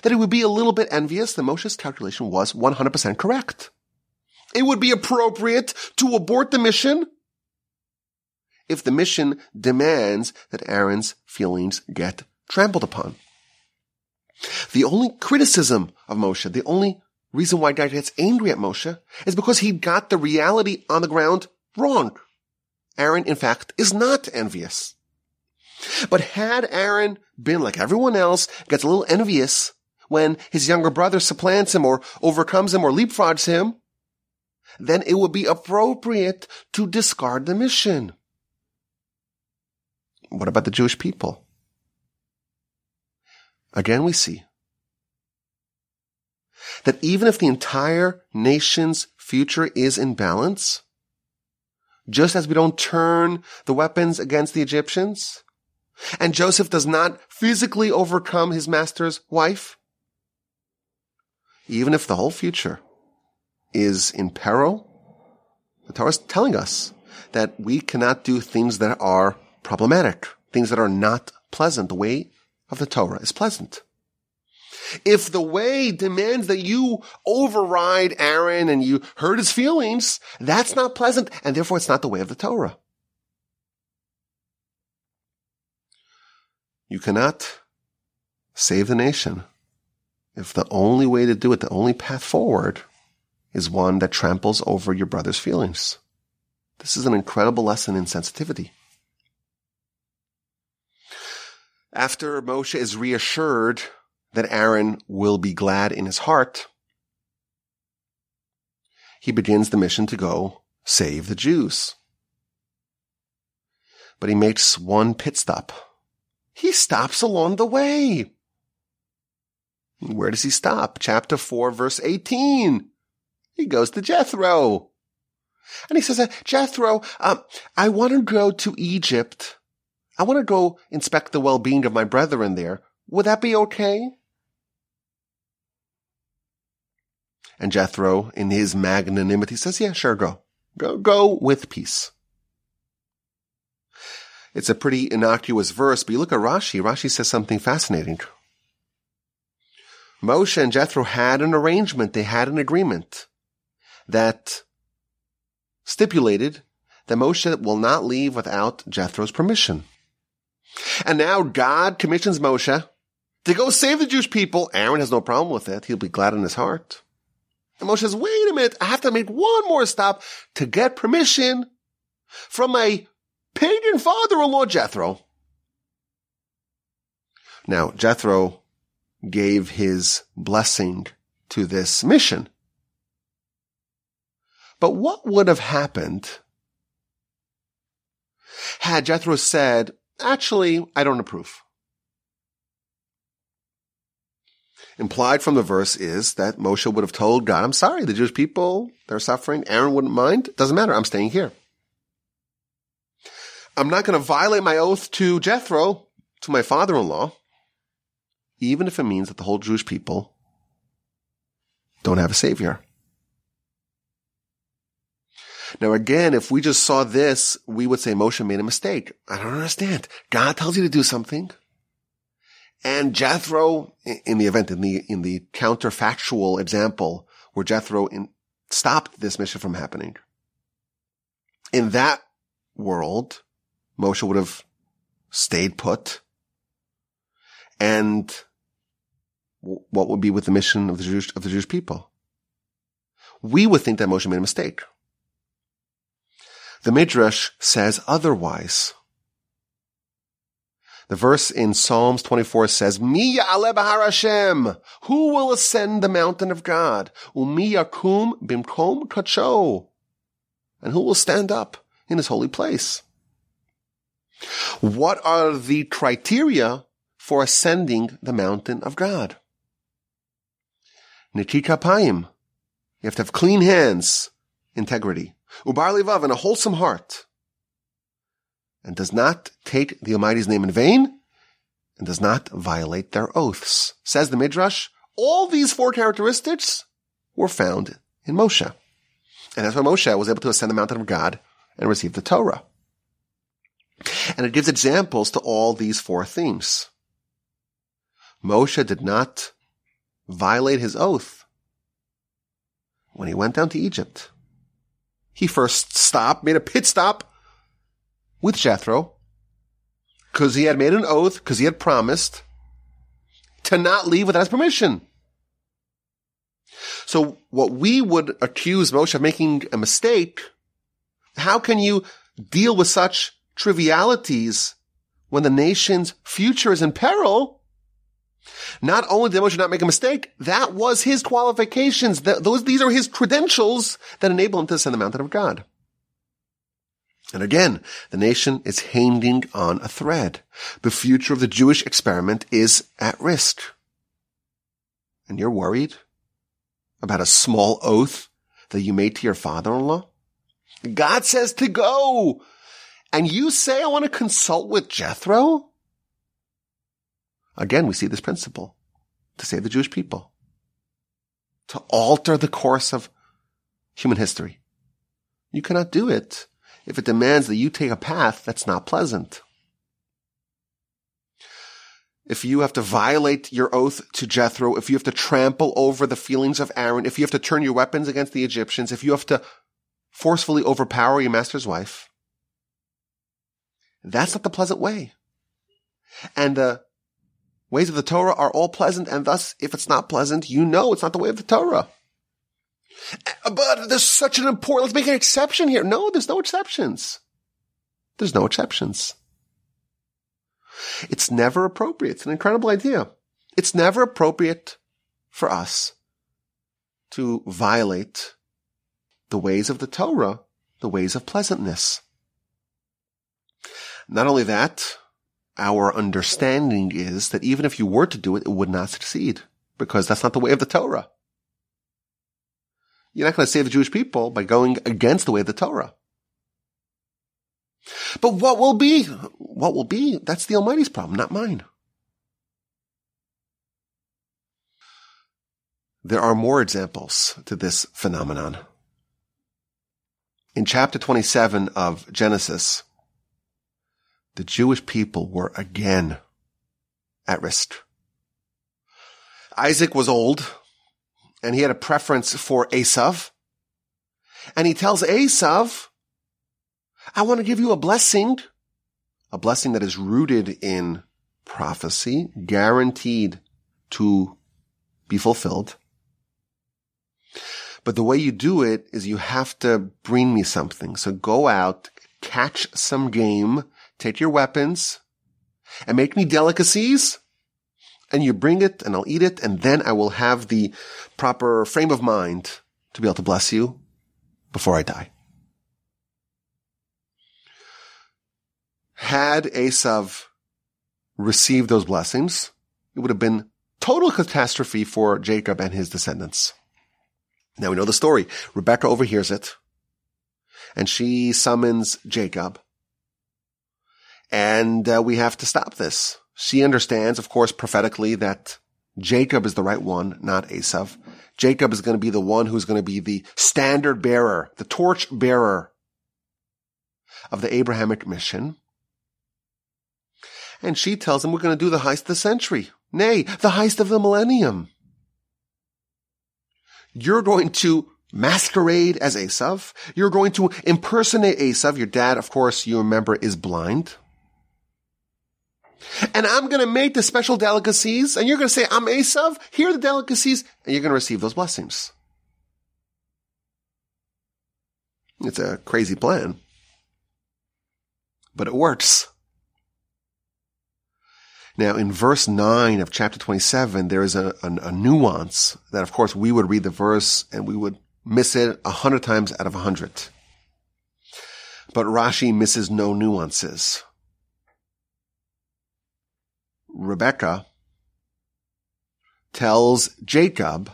That he would be a little bit envious that Moshe's calculation was one hundred percent correct. It would be appropriate to abort the mission if the mission demands that Aaron's feelings get trampled upon. The only criticism of Moshe, the only reason why God gets angry at Moshe, is because he got the reality on the ground wrong. Aaron, in fact, is not envious. But had Aaron been like everyone else, gets a little envious when his younger brother supplants him or overcomes him or leapfrogs him, then it would be appropriate to discard the mission. What about the Jewish people? Again, we see that even if the entire nation's future is in balance, just as we don't turn the weapons against the Egyptians, and Joseph does not physically overcome his master's wife, even if the whole future is in peril, the Torah is telling us that we cannot do things that are problematic, things that are not pleasant. The way of the Torah is pleasant. If the way demands that you override Aaron and you hurt his feelings, that's not pleasant, and therefore it's not the way of the Torah. You cannot save the nation if the only way to do it, the only path forward, is one that tramples over your brother's feelings. This is an incredible lesson in sensitivity. After Moshe is reassured that Aaron will be glad in his heart, he begins the mission to go save the Jews. but he makes one pit stop. He stops along the way. Where does he stop? Chapter four, verse eighteen. He goes to Jethro. And he says, Jethro, um, I want to go to Egypt. I want to go inspect the well-being of my brethren there. Would that be okay? And Jethro, in his magnanimity, says, yeah, sure, go. Go, go with peace. It's a pretty innocuous verse, but you look at Rashi. Rashi says something fascinating. Moshe and Jethro had an arrangement. They had an agreement that stipulated that Moshe will not leave without Jethro's permission. And now God commissions Moshe to go save the Jewish people. Aaron has no problem with it. He'll be glad in his heart. And Moshe says, wait a minute, I have to make one more stop to get permission from my pagan father-in-law, Jethro. Now, Jethro gave his blessing to this mission. But what would have happened had Jethro said, actually, I don't approve? Implied from the verse is that Moshe would have told God, I'm sorry, the Jewish people, they're suffering. Aaron wouldn't mind. Doesn't matter. I'm staying here. I'm not going to violate my oath to Jethro, to my father-in-law, even if it means that the whole Jewish people don't have a savior. Now, again, if we just saw this, we would say Moshe made a mistake. I don't understand. God tells you to do something. And Jethro, in the event, in the in the counterfactual example where Jethro in, stopped this mission from happening, in that world, Moshe would have stayed put. And what would be with the mission of the Jewish, of the Jewish people? We would think that Moshe made a mistake. The Midrash says otherwise. The verse in Psalms twenty-four says, Mi ya'aleh b'har Hashem, who will ascend the mountain of God? Umi yakum bimkom kacho, and who will stand up in his holy place? What are the criteria for ascending the mountain of God? Niki kapayim, you have to have clean hands, integrity. Ubar livav, and a wholesome heart. And does not take the Almighty's name in vain, and does not violate their oaths. Says the Midrash, all these four characteristics were found in Moshe. And that's why Moshe was able to ascend the mountain of God and receive the Torah. And it gives examples to all these four themes. Moshe did not violate his oath when he went down to Egypt. He first stopped, made a pit stop, with Jethro, because he had made an oath, because he had promised to not leave without his permission. So what we would accuse Moshe of making a mistake, how can you deal with such trivialities when the nation's future is in peril? Not only did Moshe not make a mistake, that was his qualifications. Those, these are his credentials that enable him to ascend the mountain of God. And again, the nation is hanging on a thread. The future of the Jewish experiment is at risk. And you're worried about a small oath that you made to your father-in-law? God says to go! And you say, I want to consult with Jethro? Again, we see this principle to save the Jewish people, to alter the course of human history. You cannot do it if it demands that you take a path that's not pleasant. If you have to violate your oath to Jethro, if you have to trample over the feelings of Aaron, if you have to turn your weapons against the Egyptians, if you have to forcefully overpower your master's wife, that's not the pleasant way. And the ways of the Torah are all pleasant, and thus, if it's not pleasant, you know it's not the way of the Torah. But there's such an important, let's make an exception here. No, there's no exceptions. There's no exceptions. It's never appropriate. It's an incredible idea. It's never appropriate for us to violate the ways of the Torah, the ways of pleasantness. Not only that, our understanding is that even if you were to do it, it would not succeed, because that's not the way of the Torah. You're not going to save the Jewish people by going against the way of the Torah. But what will be? What will be? That's the Almighty's problem, not mine. There are more examples to this phenomenon. In chapter twenty-seven of Genesis, the Jewish people were again at risk. Isaac was old, and he had a preference for Esav. And he tells Esav, I want to give you a blessing, a blessing that is rooted in prophecy, guaranteed to be fulfilled. But the way you do it is you have to bring me something. So go out, catch some game, take your weapons, and make me delicacies, and you bring it, and I'll eat it, and then I will have the proper frame of mind to be able to bless you before I die. Had Esav received those blessings, it would have been total catastrophe for Jacob and his descendants. Now we know the story. Rebecca overhears it, and she summons Jacob. And uh, we have to stop this. She understands, of course, prophetically, that Jacob is the right one, not Esav. Jacob is going to be the one who's going to be the standard bearer, the torch bearer of the Abrahamic mission. And she tells him, we're going to do the heist of the century. Nay, the heist of the millennium. You're going to masquerade as Esav. You're going to impersonate Esav. Your dad, of course, you remember, is blind. And I'm going to make the special delicacies, and you're going to say, I'm Esav. Here are the delicacies, and you're going to receive those blessings. It's a crazy plan, but it works. Now, in verse nine of chapter twenty-seven, there is a, a, a nuance that, of course, we would read the verse and we would miss it a hundred times out of a hundred. But Rashi misses no nuances. Rebecca tells Jacob,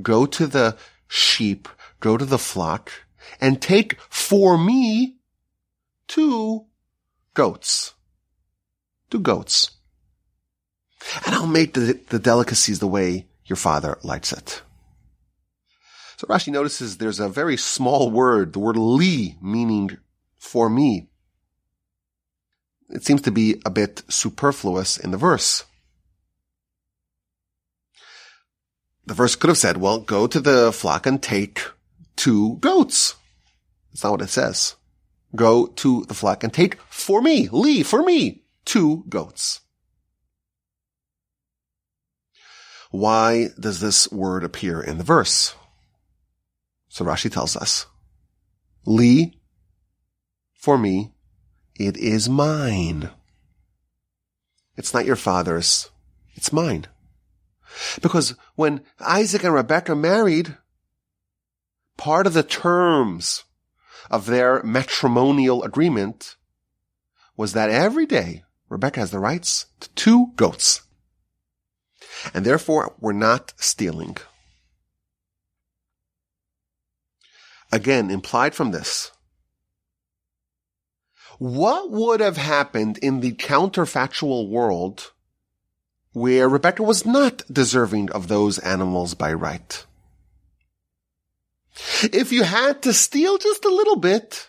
go to the sheep, go to the flock, and take for me two goats. Two goats. And I'll make the, the delicacies the way your father likes it. So Rashi notices there's a very small word, the word li, meaning for me. It seems to be a bit superfluous in the verse. The verse could have said, well, go to the flock and take two goats. That's not what it says. Go to the flock and take for me, li, for me, two goats. Why does this word appear in the verse? So Rashi tells us, li, for me, it is mine. It's not your father's, it's mine. Because when Isaac and Rebekah married, part of the terms of their matrimonial agreement was that every day Rebekah has the rights to two goats. And therefore, we're not stealing. Again, implied from this, what would have happened in the counterfactual world where Rebecca was not deserving of those animals by right? If you had to steal just a little bit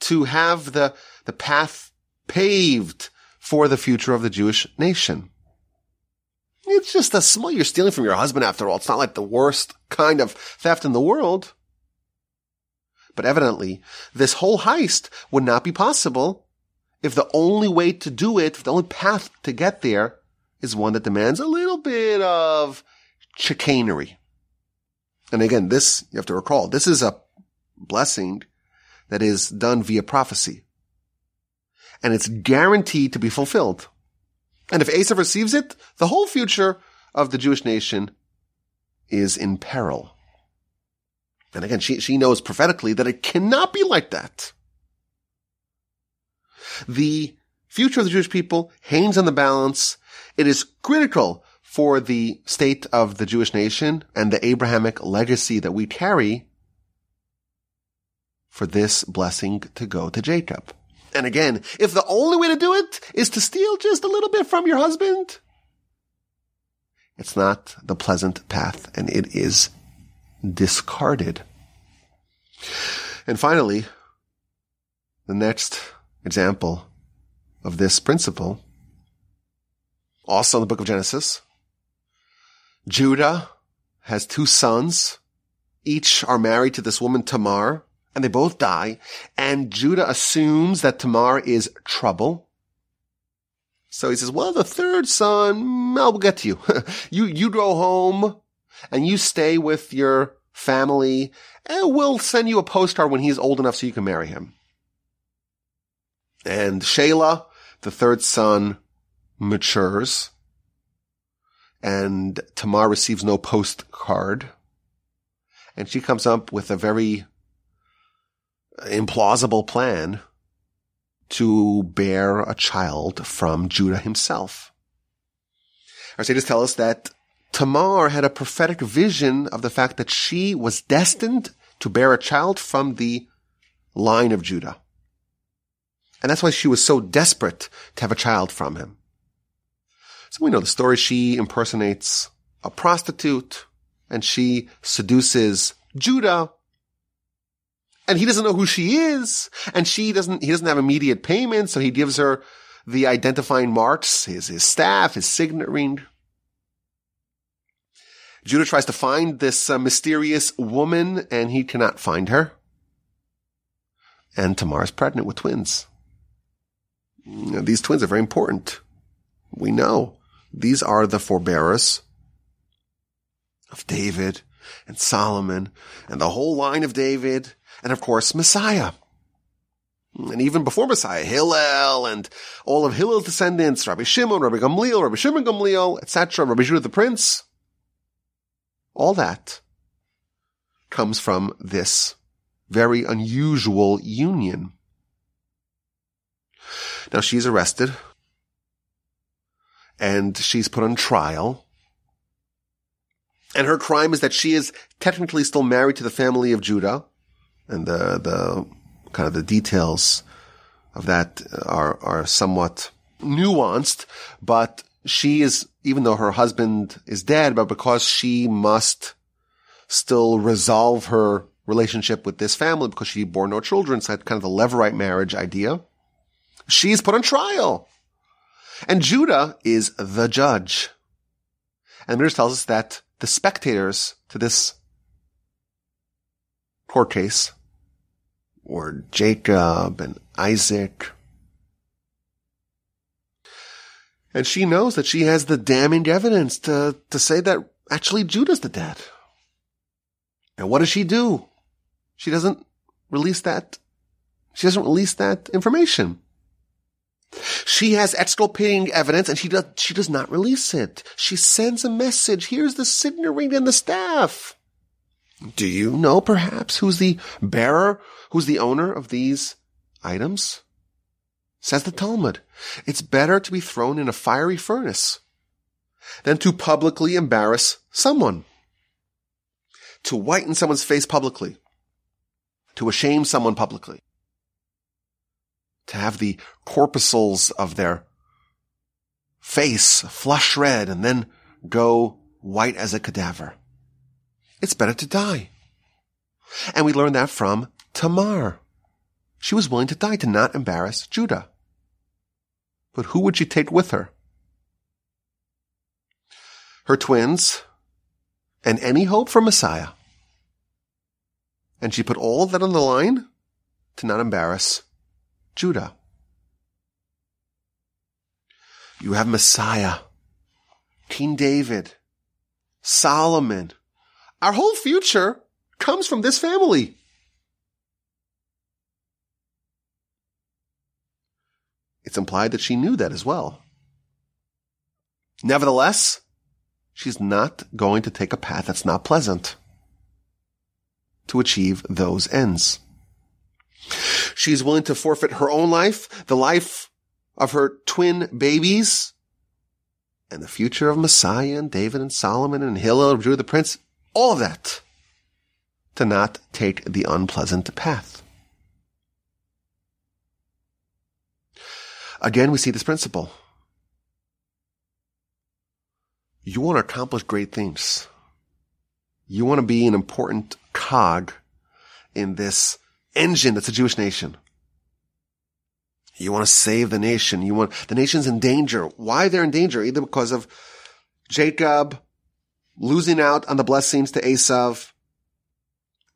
to have the, the path paved for the future of the Jewish nation. It's just a small, you're stealing from your husband after all. It's not like the worst kind of theft in the world. But evidently, this whole heist would not be possible if the only way to do it, if the only path to get there is one that demands a little bit of chicanery. And again, this, you have to recall, this is a blessing that is done via prophecy. And it's guaranteed to be fulfilled. And if Esav receives it, the whole future of the Jewish nation is in peril. And again, she, she knows prophetically that it cannot be like that. The future of the Jewish people hangs on the balance. It is critical for the state of the Jewish nation and the Abrahamic legacy that we carry for this blessing to go to Jacob. And again, if the only way to do it is to steal just a little bit from your husband, it's not the pleasant path, and it is discarded. And finally, the next example of this principle, also in the book of Genesis, Judah has two sons. Each are married to this woman, Tamar, and they both die. And Judah assumes that Tamar is trouble. So he says, well, the third son, I'll get to you. you, you go home and you stay with your family, and we'll send you a postcard when he's old enough so you can marry him. And Shelah, the third son, matures, and Tamar receives no postcard, and she comes up with a very implausible plan to bear a child from Judah himself. Our sages tell us that Tamar had a prophetic vision of the fact that she was destined to bear a child from the line of Judah. And that's why she was so desperate to have a child from him. So we know the story. She impersonates a prostitute, and she seduces Judah, and he doesn't know who she is, and she doesn't, he doesn't have immediate payment, so he gives her the identifying marks, his, his staff, his signet ring. Judah tries to find this uh, mysterious woman, and he cannot find her. And Tamar is pregnant with twins. You know, these twins are very important. We know. These are the forebearers of David and Solomon and the whole line of David and, of course, Messiah. And even before Messiah, Hillel and all of Hillel's descendants, Rabbi Shimon, Rabbi Gamliel, Rabbi Shimon Gamliel, et cetera, Rabbi Judah the Prince. All that comes from this very unusual union. Now, she's arrested, and she's put on trial. And her crime is that she is technically still married to the family of Judah. And the, the kind of the details of that are, are somewhat nuanced. But she is, even though her husband is dead, but because she must still resolve her relationship with this family because she bore no children, so that's kind of the Levirate marriage idea. She's put on trial. And Judah is the judge. And the Midrash tells us that the spectators to this court case were Jacob and Isaac. And she knows that she has the damning evidence to, to say that actually Judah's the dad. And what does she do? She doesn't release that. She doesn't release that information. She has exculpating evidence, and she does, she does not release it. She sends a message. Here's the signet ring and the staff. Do you know perhaps who's the bearer, who's the owner of these items? Says the Talmud, it's better to be thrown in a fiery furnace than to publicly embarrass someone. To whiten someone's face publicly, to shame someone publicly, to have the corpuscles of their face flush red and then go white as a cadaver. It's better to die. And we learned that from Tamar. She was willing to die to not embarrass Judah. But who would she take with her? Her twins and any hope for Messiah. And she put all of that on the line to not embarrass Judah. You have Messiah, King David, Solomon. Our whole future comes from this family. It's implied that she knew that as well. Nevertheless, she's not going to take a path that's not pleasant to achieve those ends. She's willing to forfeit her own life, the life of her twin babies, and the future of Messiah and David and Solomon and Hillel and Judah the prince, all of that, to not take the unpleasant path. Again, we see this principle. You want to accomplish great things. You want to be an important cog in this engine that's a Jewish nation. You want to save the nation. You want, the nation's in danger. Why they're in danger? Either because of Jacob losing out on the blessings to Esav,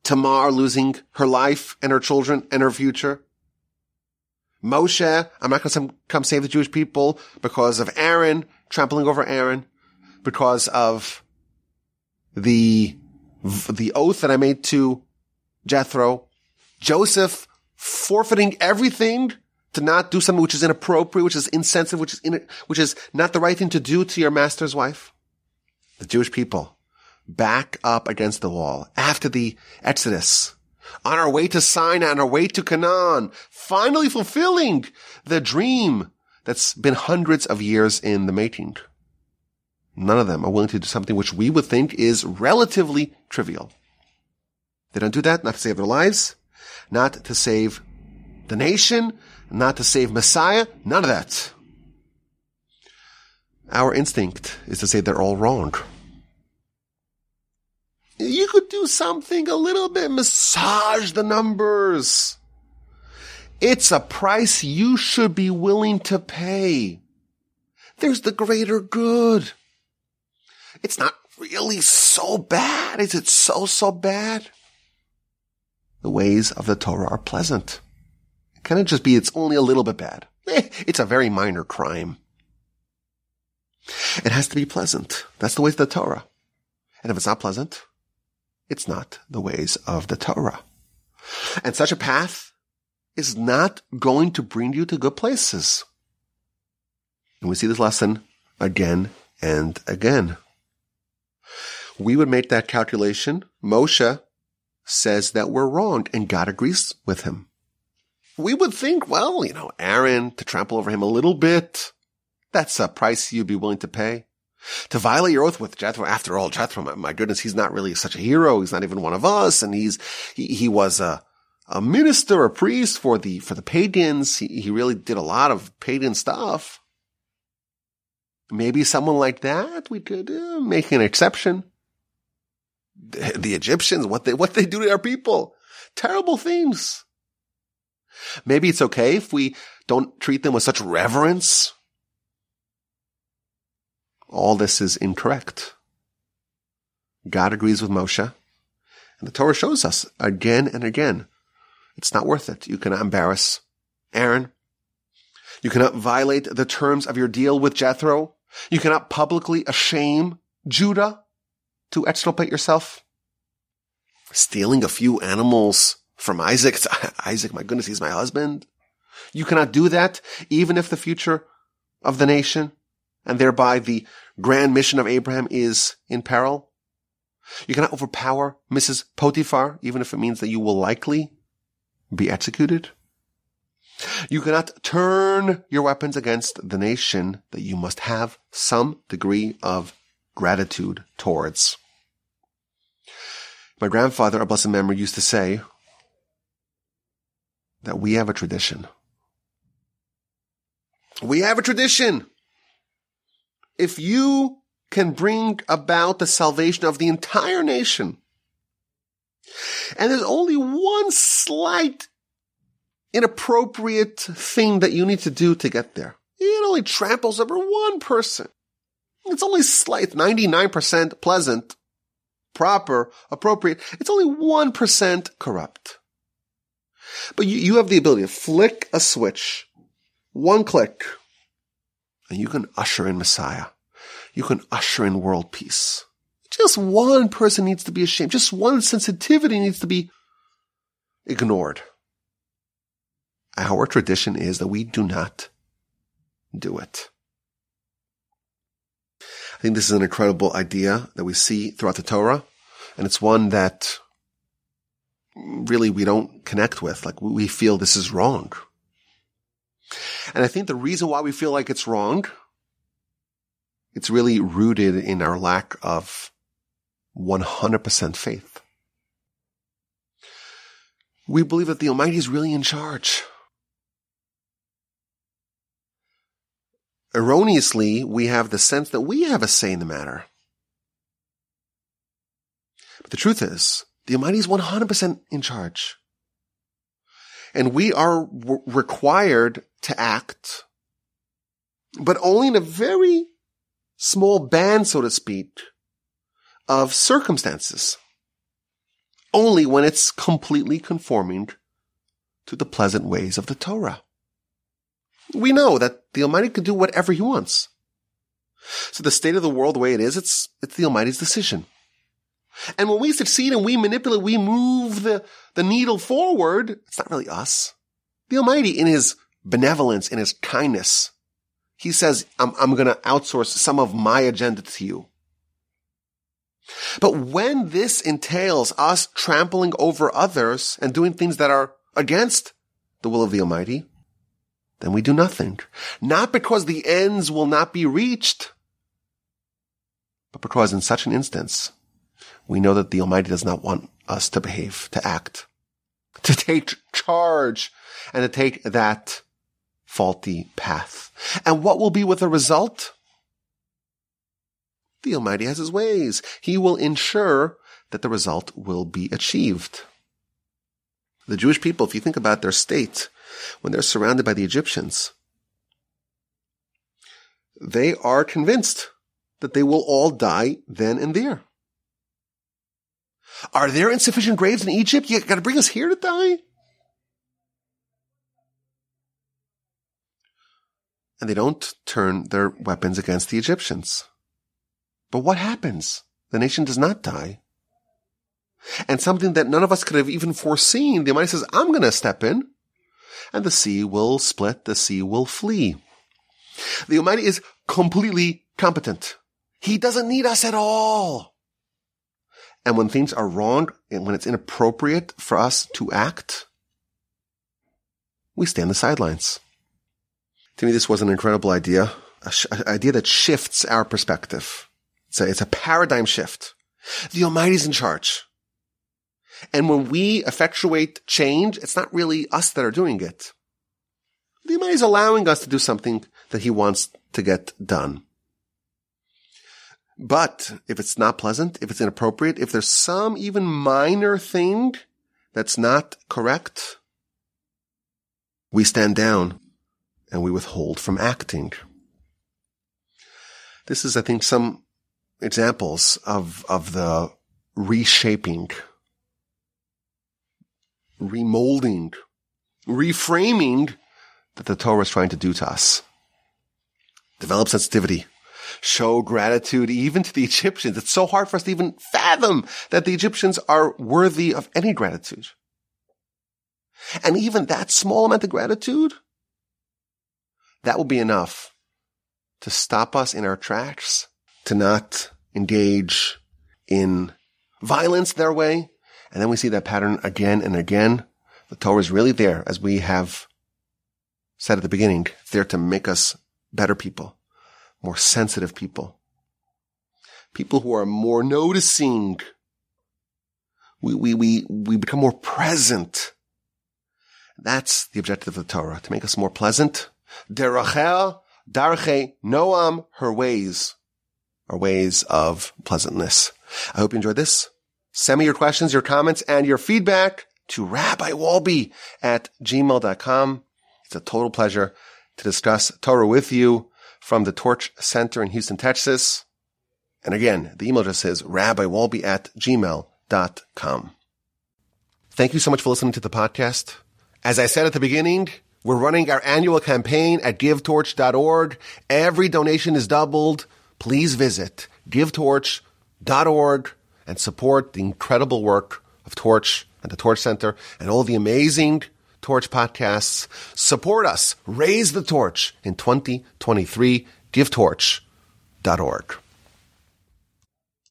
Tamar losing her life and her children and her future, Moshe, I'm not going to come save the Jewish people because of Aaron, trampling over Aaron, because of the, the oath that I made to Jethro, Joseph forfeiting everything to not do something which is inappropriate, which is insensitive, which is in, which is not the right thing to do to your master's wife. The Jewish people back up against the wall after the Exodus, on our way to Sinai, on our way to Canaan, finally fulfilling the dream that's been hundreds of years in the making. None of them are willing to do something which we would think is relatively trivial. They don't do that, not to save their lives, not to save the nation, not to save Messiah, none of that. Our instinct is to say they're all wrong. You could do something a little bit, massage the numbers. It's a price you should be willing to pay. There's the greater good. It's not really so bad. Is it so, so bad? The ways of the Torah are pleasant. It can't just be it's only a little bit bad. Eh, it's a very minor crime. It has to be pleasant. That's the ways of the Torah. And if it's not pleasant, it's not the ways of the Torah. And such a path is not going to bring you to good places. And we see this lesson again and again. We would make that calculation. Moshe says that we're wrong, and God agrees with him. We would think, well, you know, Aaron, to trample over him a little bit, that's a price you'd be willing to pay. To violate your oath with Jethro, after all, Jethro, my, my goodness, he's not really such a hero. He's not even one of us. And he's, he, he was a, a minister, a priest for the, for the pagans. He, he really did a lot of pagan stuff. Maybe someone like that, we could uh, make an exception. The, the Egyptians, what they, what they do to our people. Terrible things. Maybe it's okay if we don't treat them with such reverence. All this is incorrect. God agrees with Moshe, and the Torah shows us again and again, it's not worth it. You cannot embarrass Aaron. You cannot violate the terms of your deal with Jethro. You cannot publicly ashame Judah to exculpate yourself. Stealing a few animals from Isaac. Isaac, my goodness, he's my husband. You cannot do that, even if the future of the nation and thereby the grand mission of Abraham is in peril. You cannot overpower Missus Potiphar, even if it means that you will likely be executed. You cannot turn your weapons against the nation that you must have some degree of gratitude towards. My grandfather, a blessed memory, used to say that we have a tradition. We have a tradition. If you can bring about the salvation of the entire nation, and there's only one slight inappropriate thing that you need to do to get there, it only tramples over one person. It's only slight, ninety-nine percent pleasant, proper, appropriate. It's only one percent corrupt. But you, you have the ability to flick a switch, one click, and you can usher in Messiah. You can usher in world peace. Just one person needs to be ashamed. Just one sensitivity needs to be ignored. Our tradition is that we do not do it. I think this is an incredible idea that we see throughout the Torah, and it's one that really we don't connect with. Like, we feel this is wrong. And I think the reason why we feel like it's wrong, it's really rooted in our lack of one hundred percent faith. We believe that the Almighty is really in charge. Erroneously, we have the sense that we have a say in the matter. But the truth is, the Almighty is one hundred percent in charge. And we are w- required to act, but only in a very small band, so to speak, of circumstances. Only when it's completely conforming to the pleasant ways of the Torah. We know that the Almighty can do whatever He wants. So the state of the world the way it is, it's it's the Almighty's decision. And when we succeed and we manipulate, we move the, the needle forward, it's not really us. The Almighty, in His benevolence, in His kindness, He says, I'm, I'm going to outsource some of my agenda to you. But when this entails us trampling over others and doing things that are against the will of the Almighty, then we do nothing. Not because the ends will not be reached, but because in such an instance, we know that the Almighty does not want us to behave, to act, to take charge, and to take that faulty path. And what will be with the result? The Almighty has His ways. He will ensure that the result will be achieved. The Jewish people, if you think about their state, when they're surrounded by the Egyptians, they are convinced that they will all die then and there. Are there insufficient graves in Egypt? You got to bring us here to die? And they don't turn their weapons against the Egyptians. But what happens? The nation does not die. And something that none of us could have even foreseen, the Almighty says, I'm going to step in. And the sea will split, the sea will flee. The Almighty is completely competent. He doesn't need us at all. And when things are wrong, and when it's inappropriate for us to act, we stay on the sidelines. To me, this was an incredible idea, an sh- idea that shifts our perspective. It's a, it's a paradigm shift. The Almighty's in charge. And when we effectuate change, it's not really us that are doing it. The Almighty is allowing us to do something that He wants to get done. But if it's not pleasant, if it's inappropriate, if there's some even minor thing that's not correct, we stand down and we withhold from acting. This is, I think, some examples of, of the reshaping, remolding, reframing that the Torah is trying to do to us. Develop sensitivity. Show gratitude even to the Egyptians. It's so hard for us to even fathom that the Egyptians are worthy of any gratitude. And even that small amount of gratitude, that will be enough to stop us in our tracks, to not engage in violence their way. And then we see that pattern again and again. The Torah is really there, as we have said at the beginning. It's there to make us better people, more sensitive people, people who are more noticing. We, we, we, we become more present. That's the objective of the Torah, to make us more pleasant. Derachel, darche, noam, her ways are ways of pleasantness. I hope you enjoyed this. Send me your questions, your comments, and your feedback to rabbiwalby at gmail dot com. It's a total pleasure to discuss Torah with you from the Torch Center in Houston, Texas. And again, the email address is rabbiwalby at gmail dot com. Thank you so much for listening to the podcast. As I said at the beginning, we're running our annual campaign at give torch dot org. Every donation is doubled. Please visit give torch dot org and support the incredible work of Torch and the Torch Center and all the amazing Torch podcasts. Support us. Raise the torch in twenty twenty-three. give torch dot org.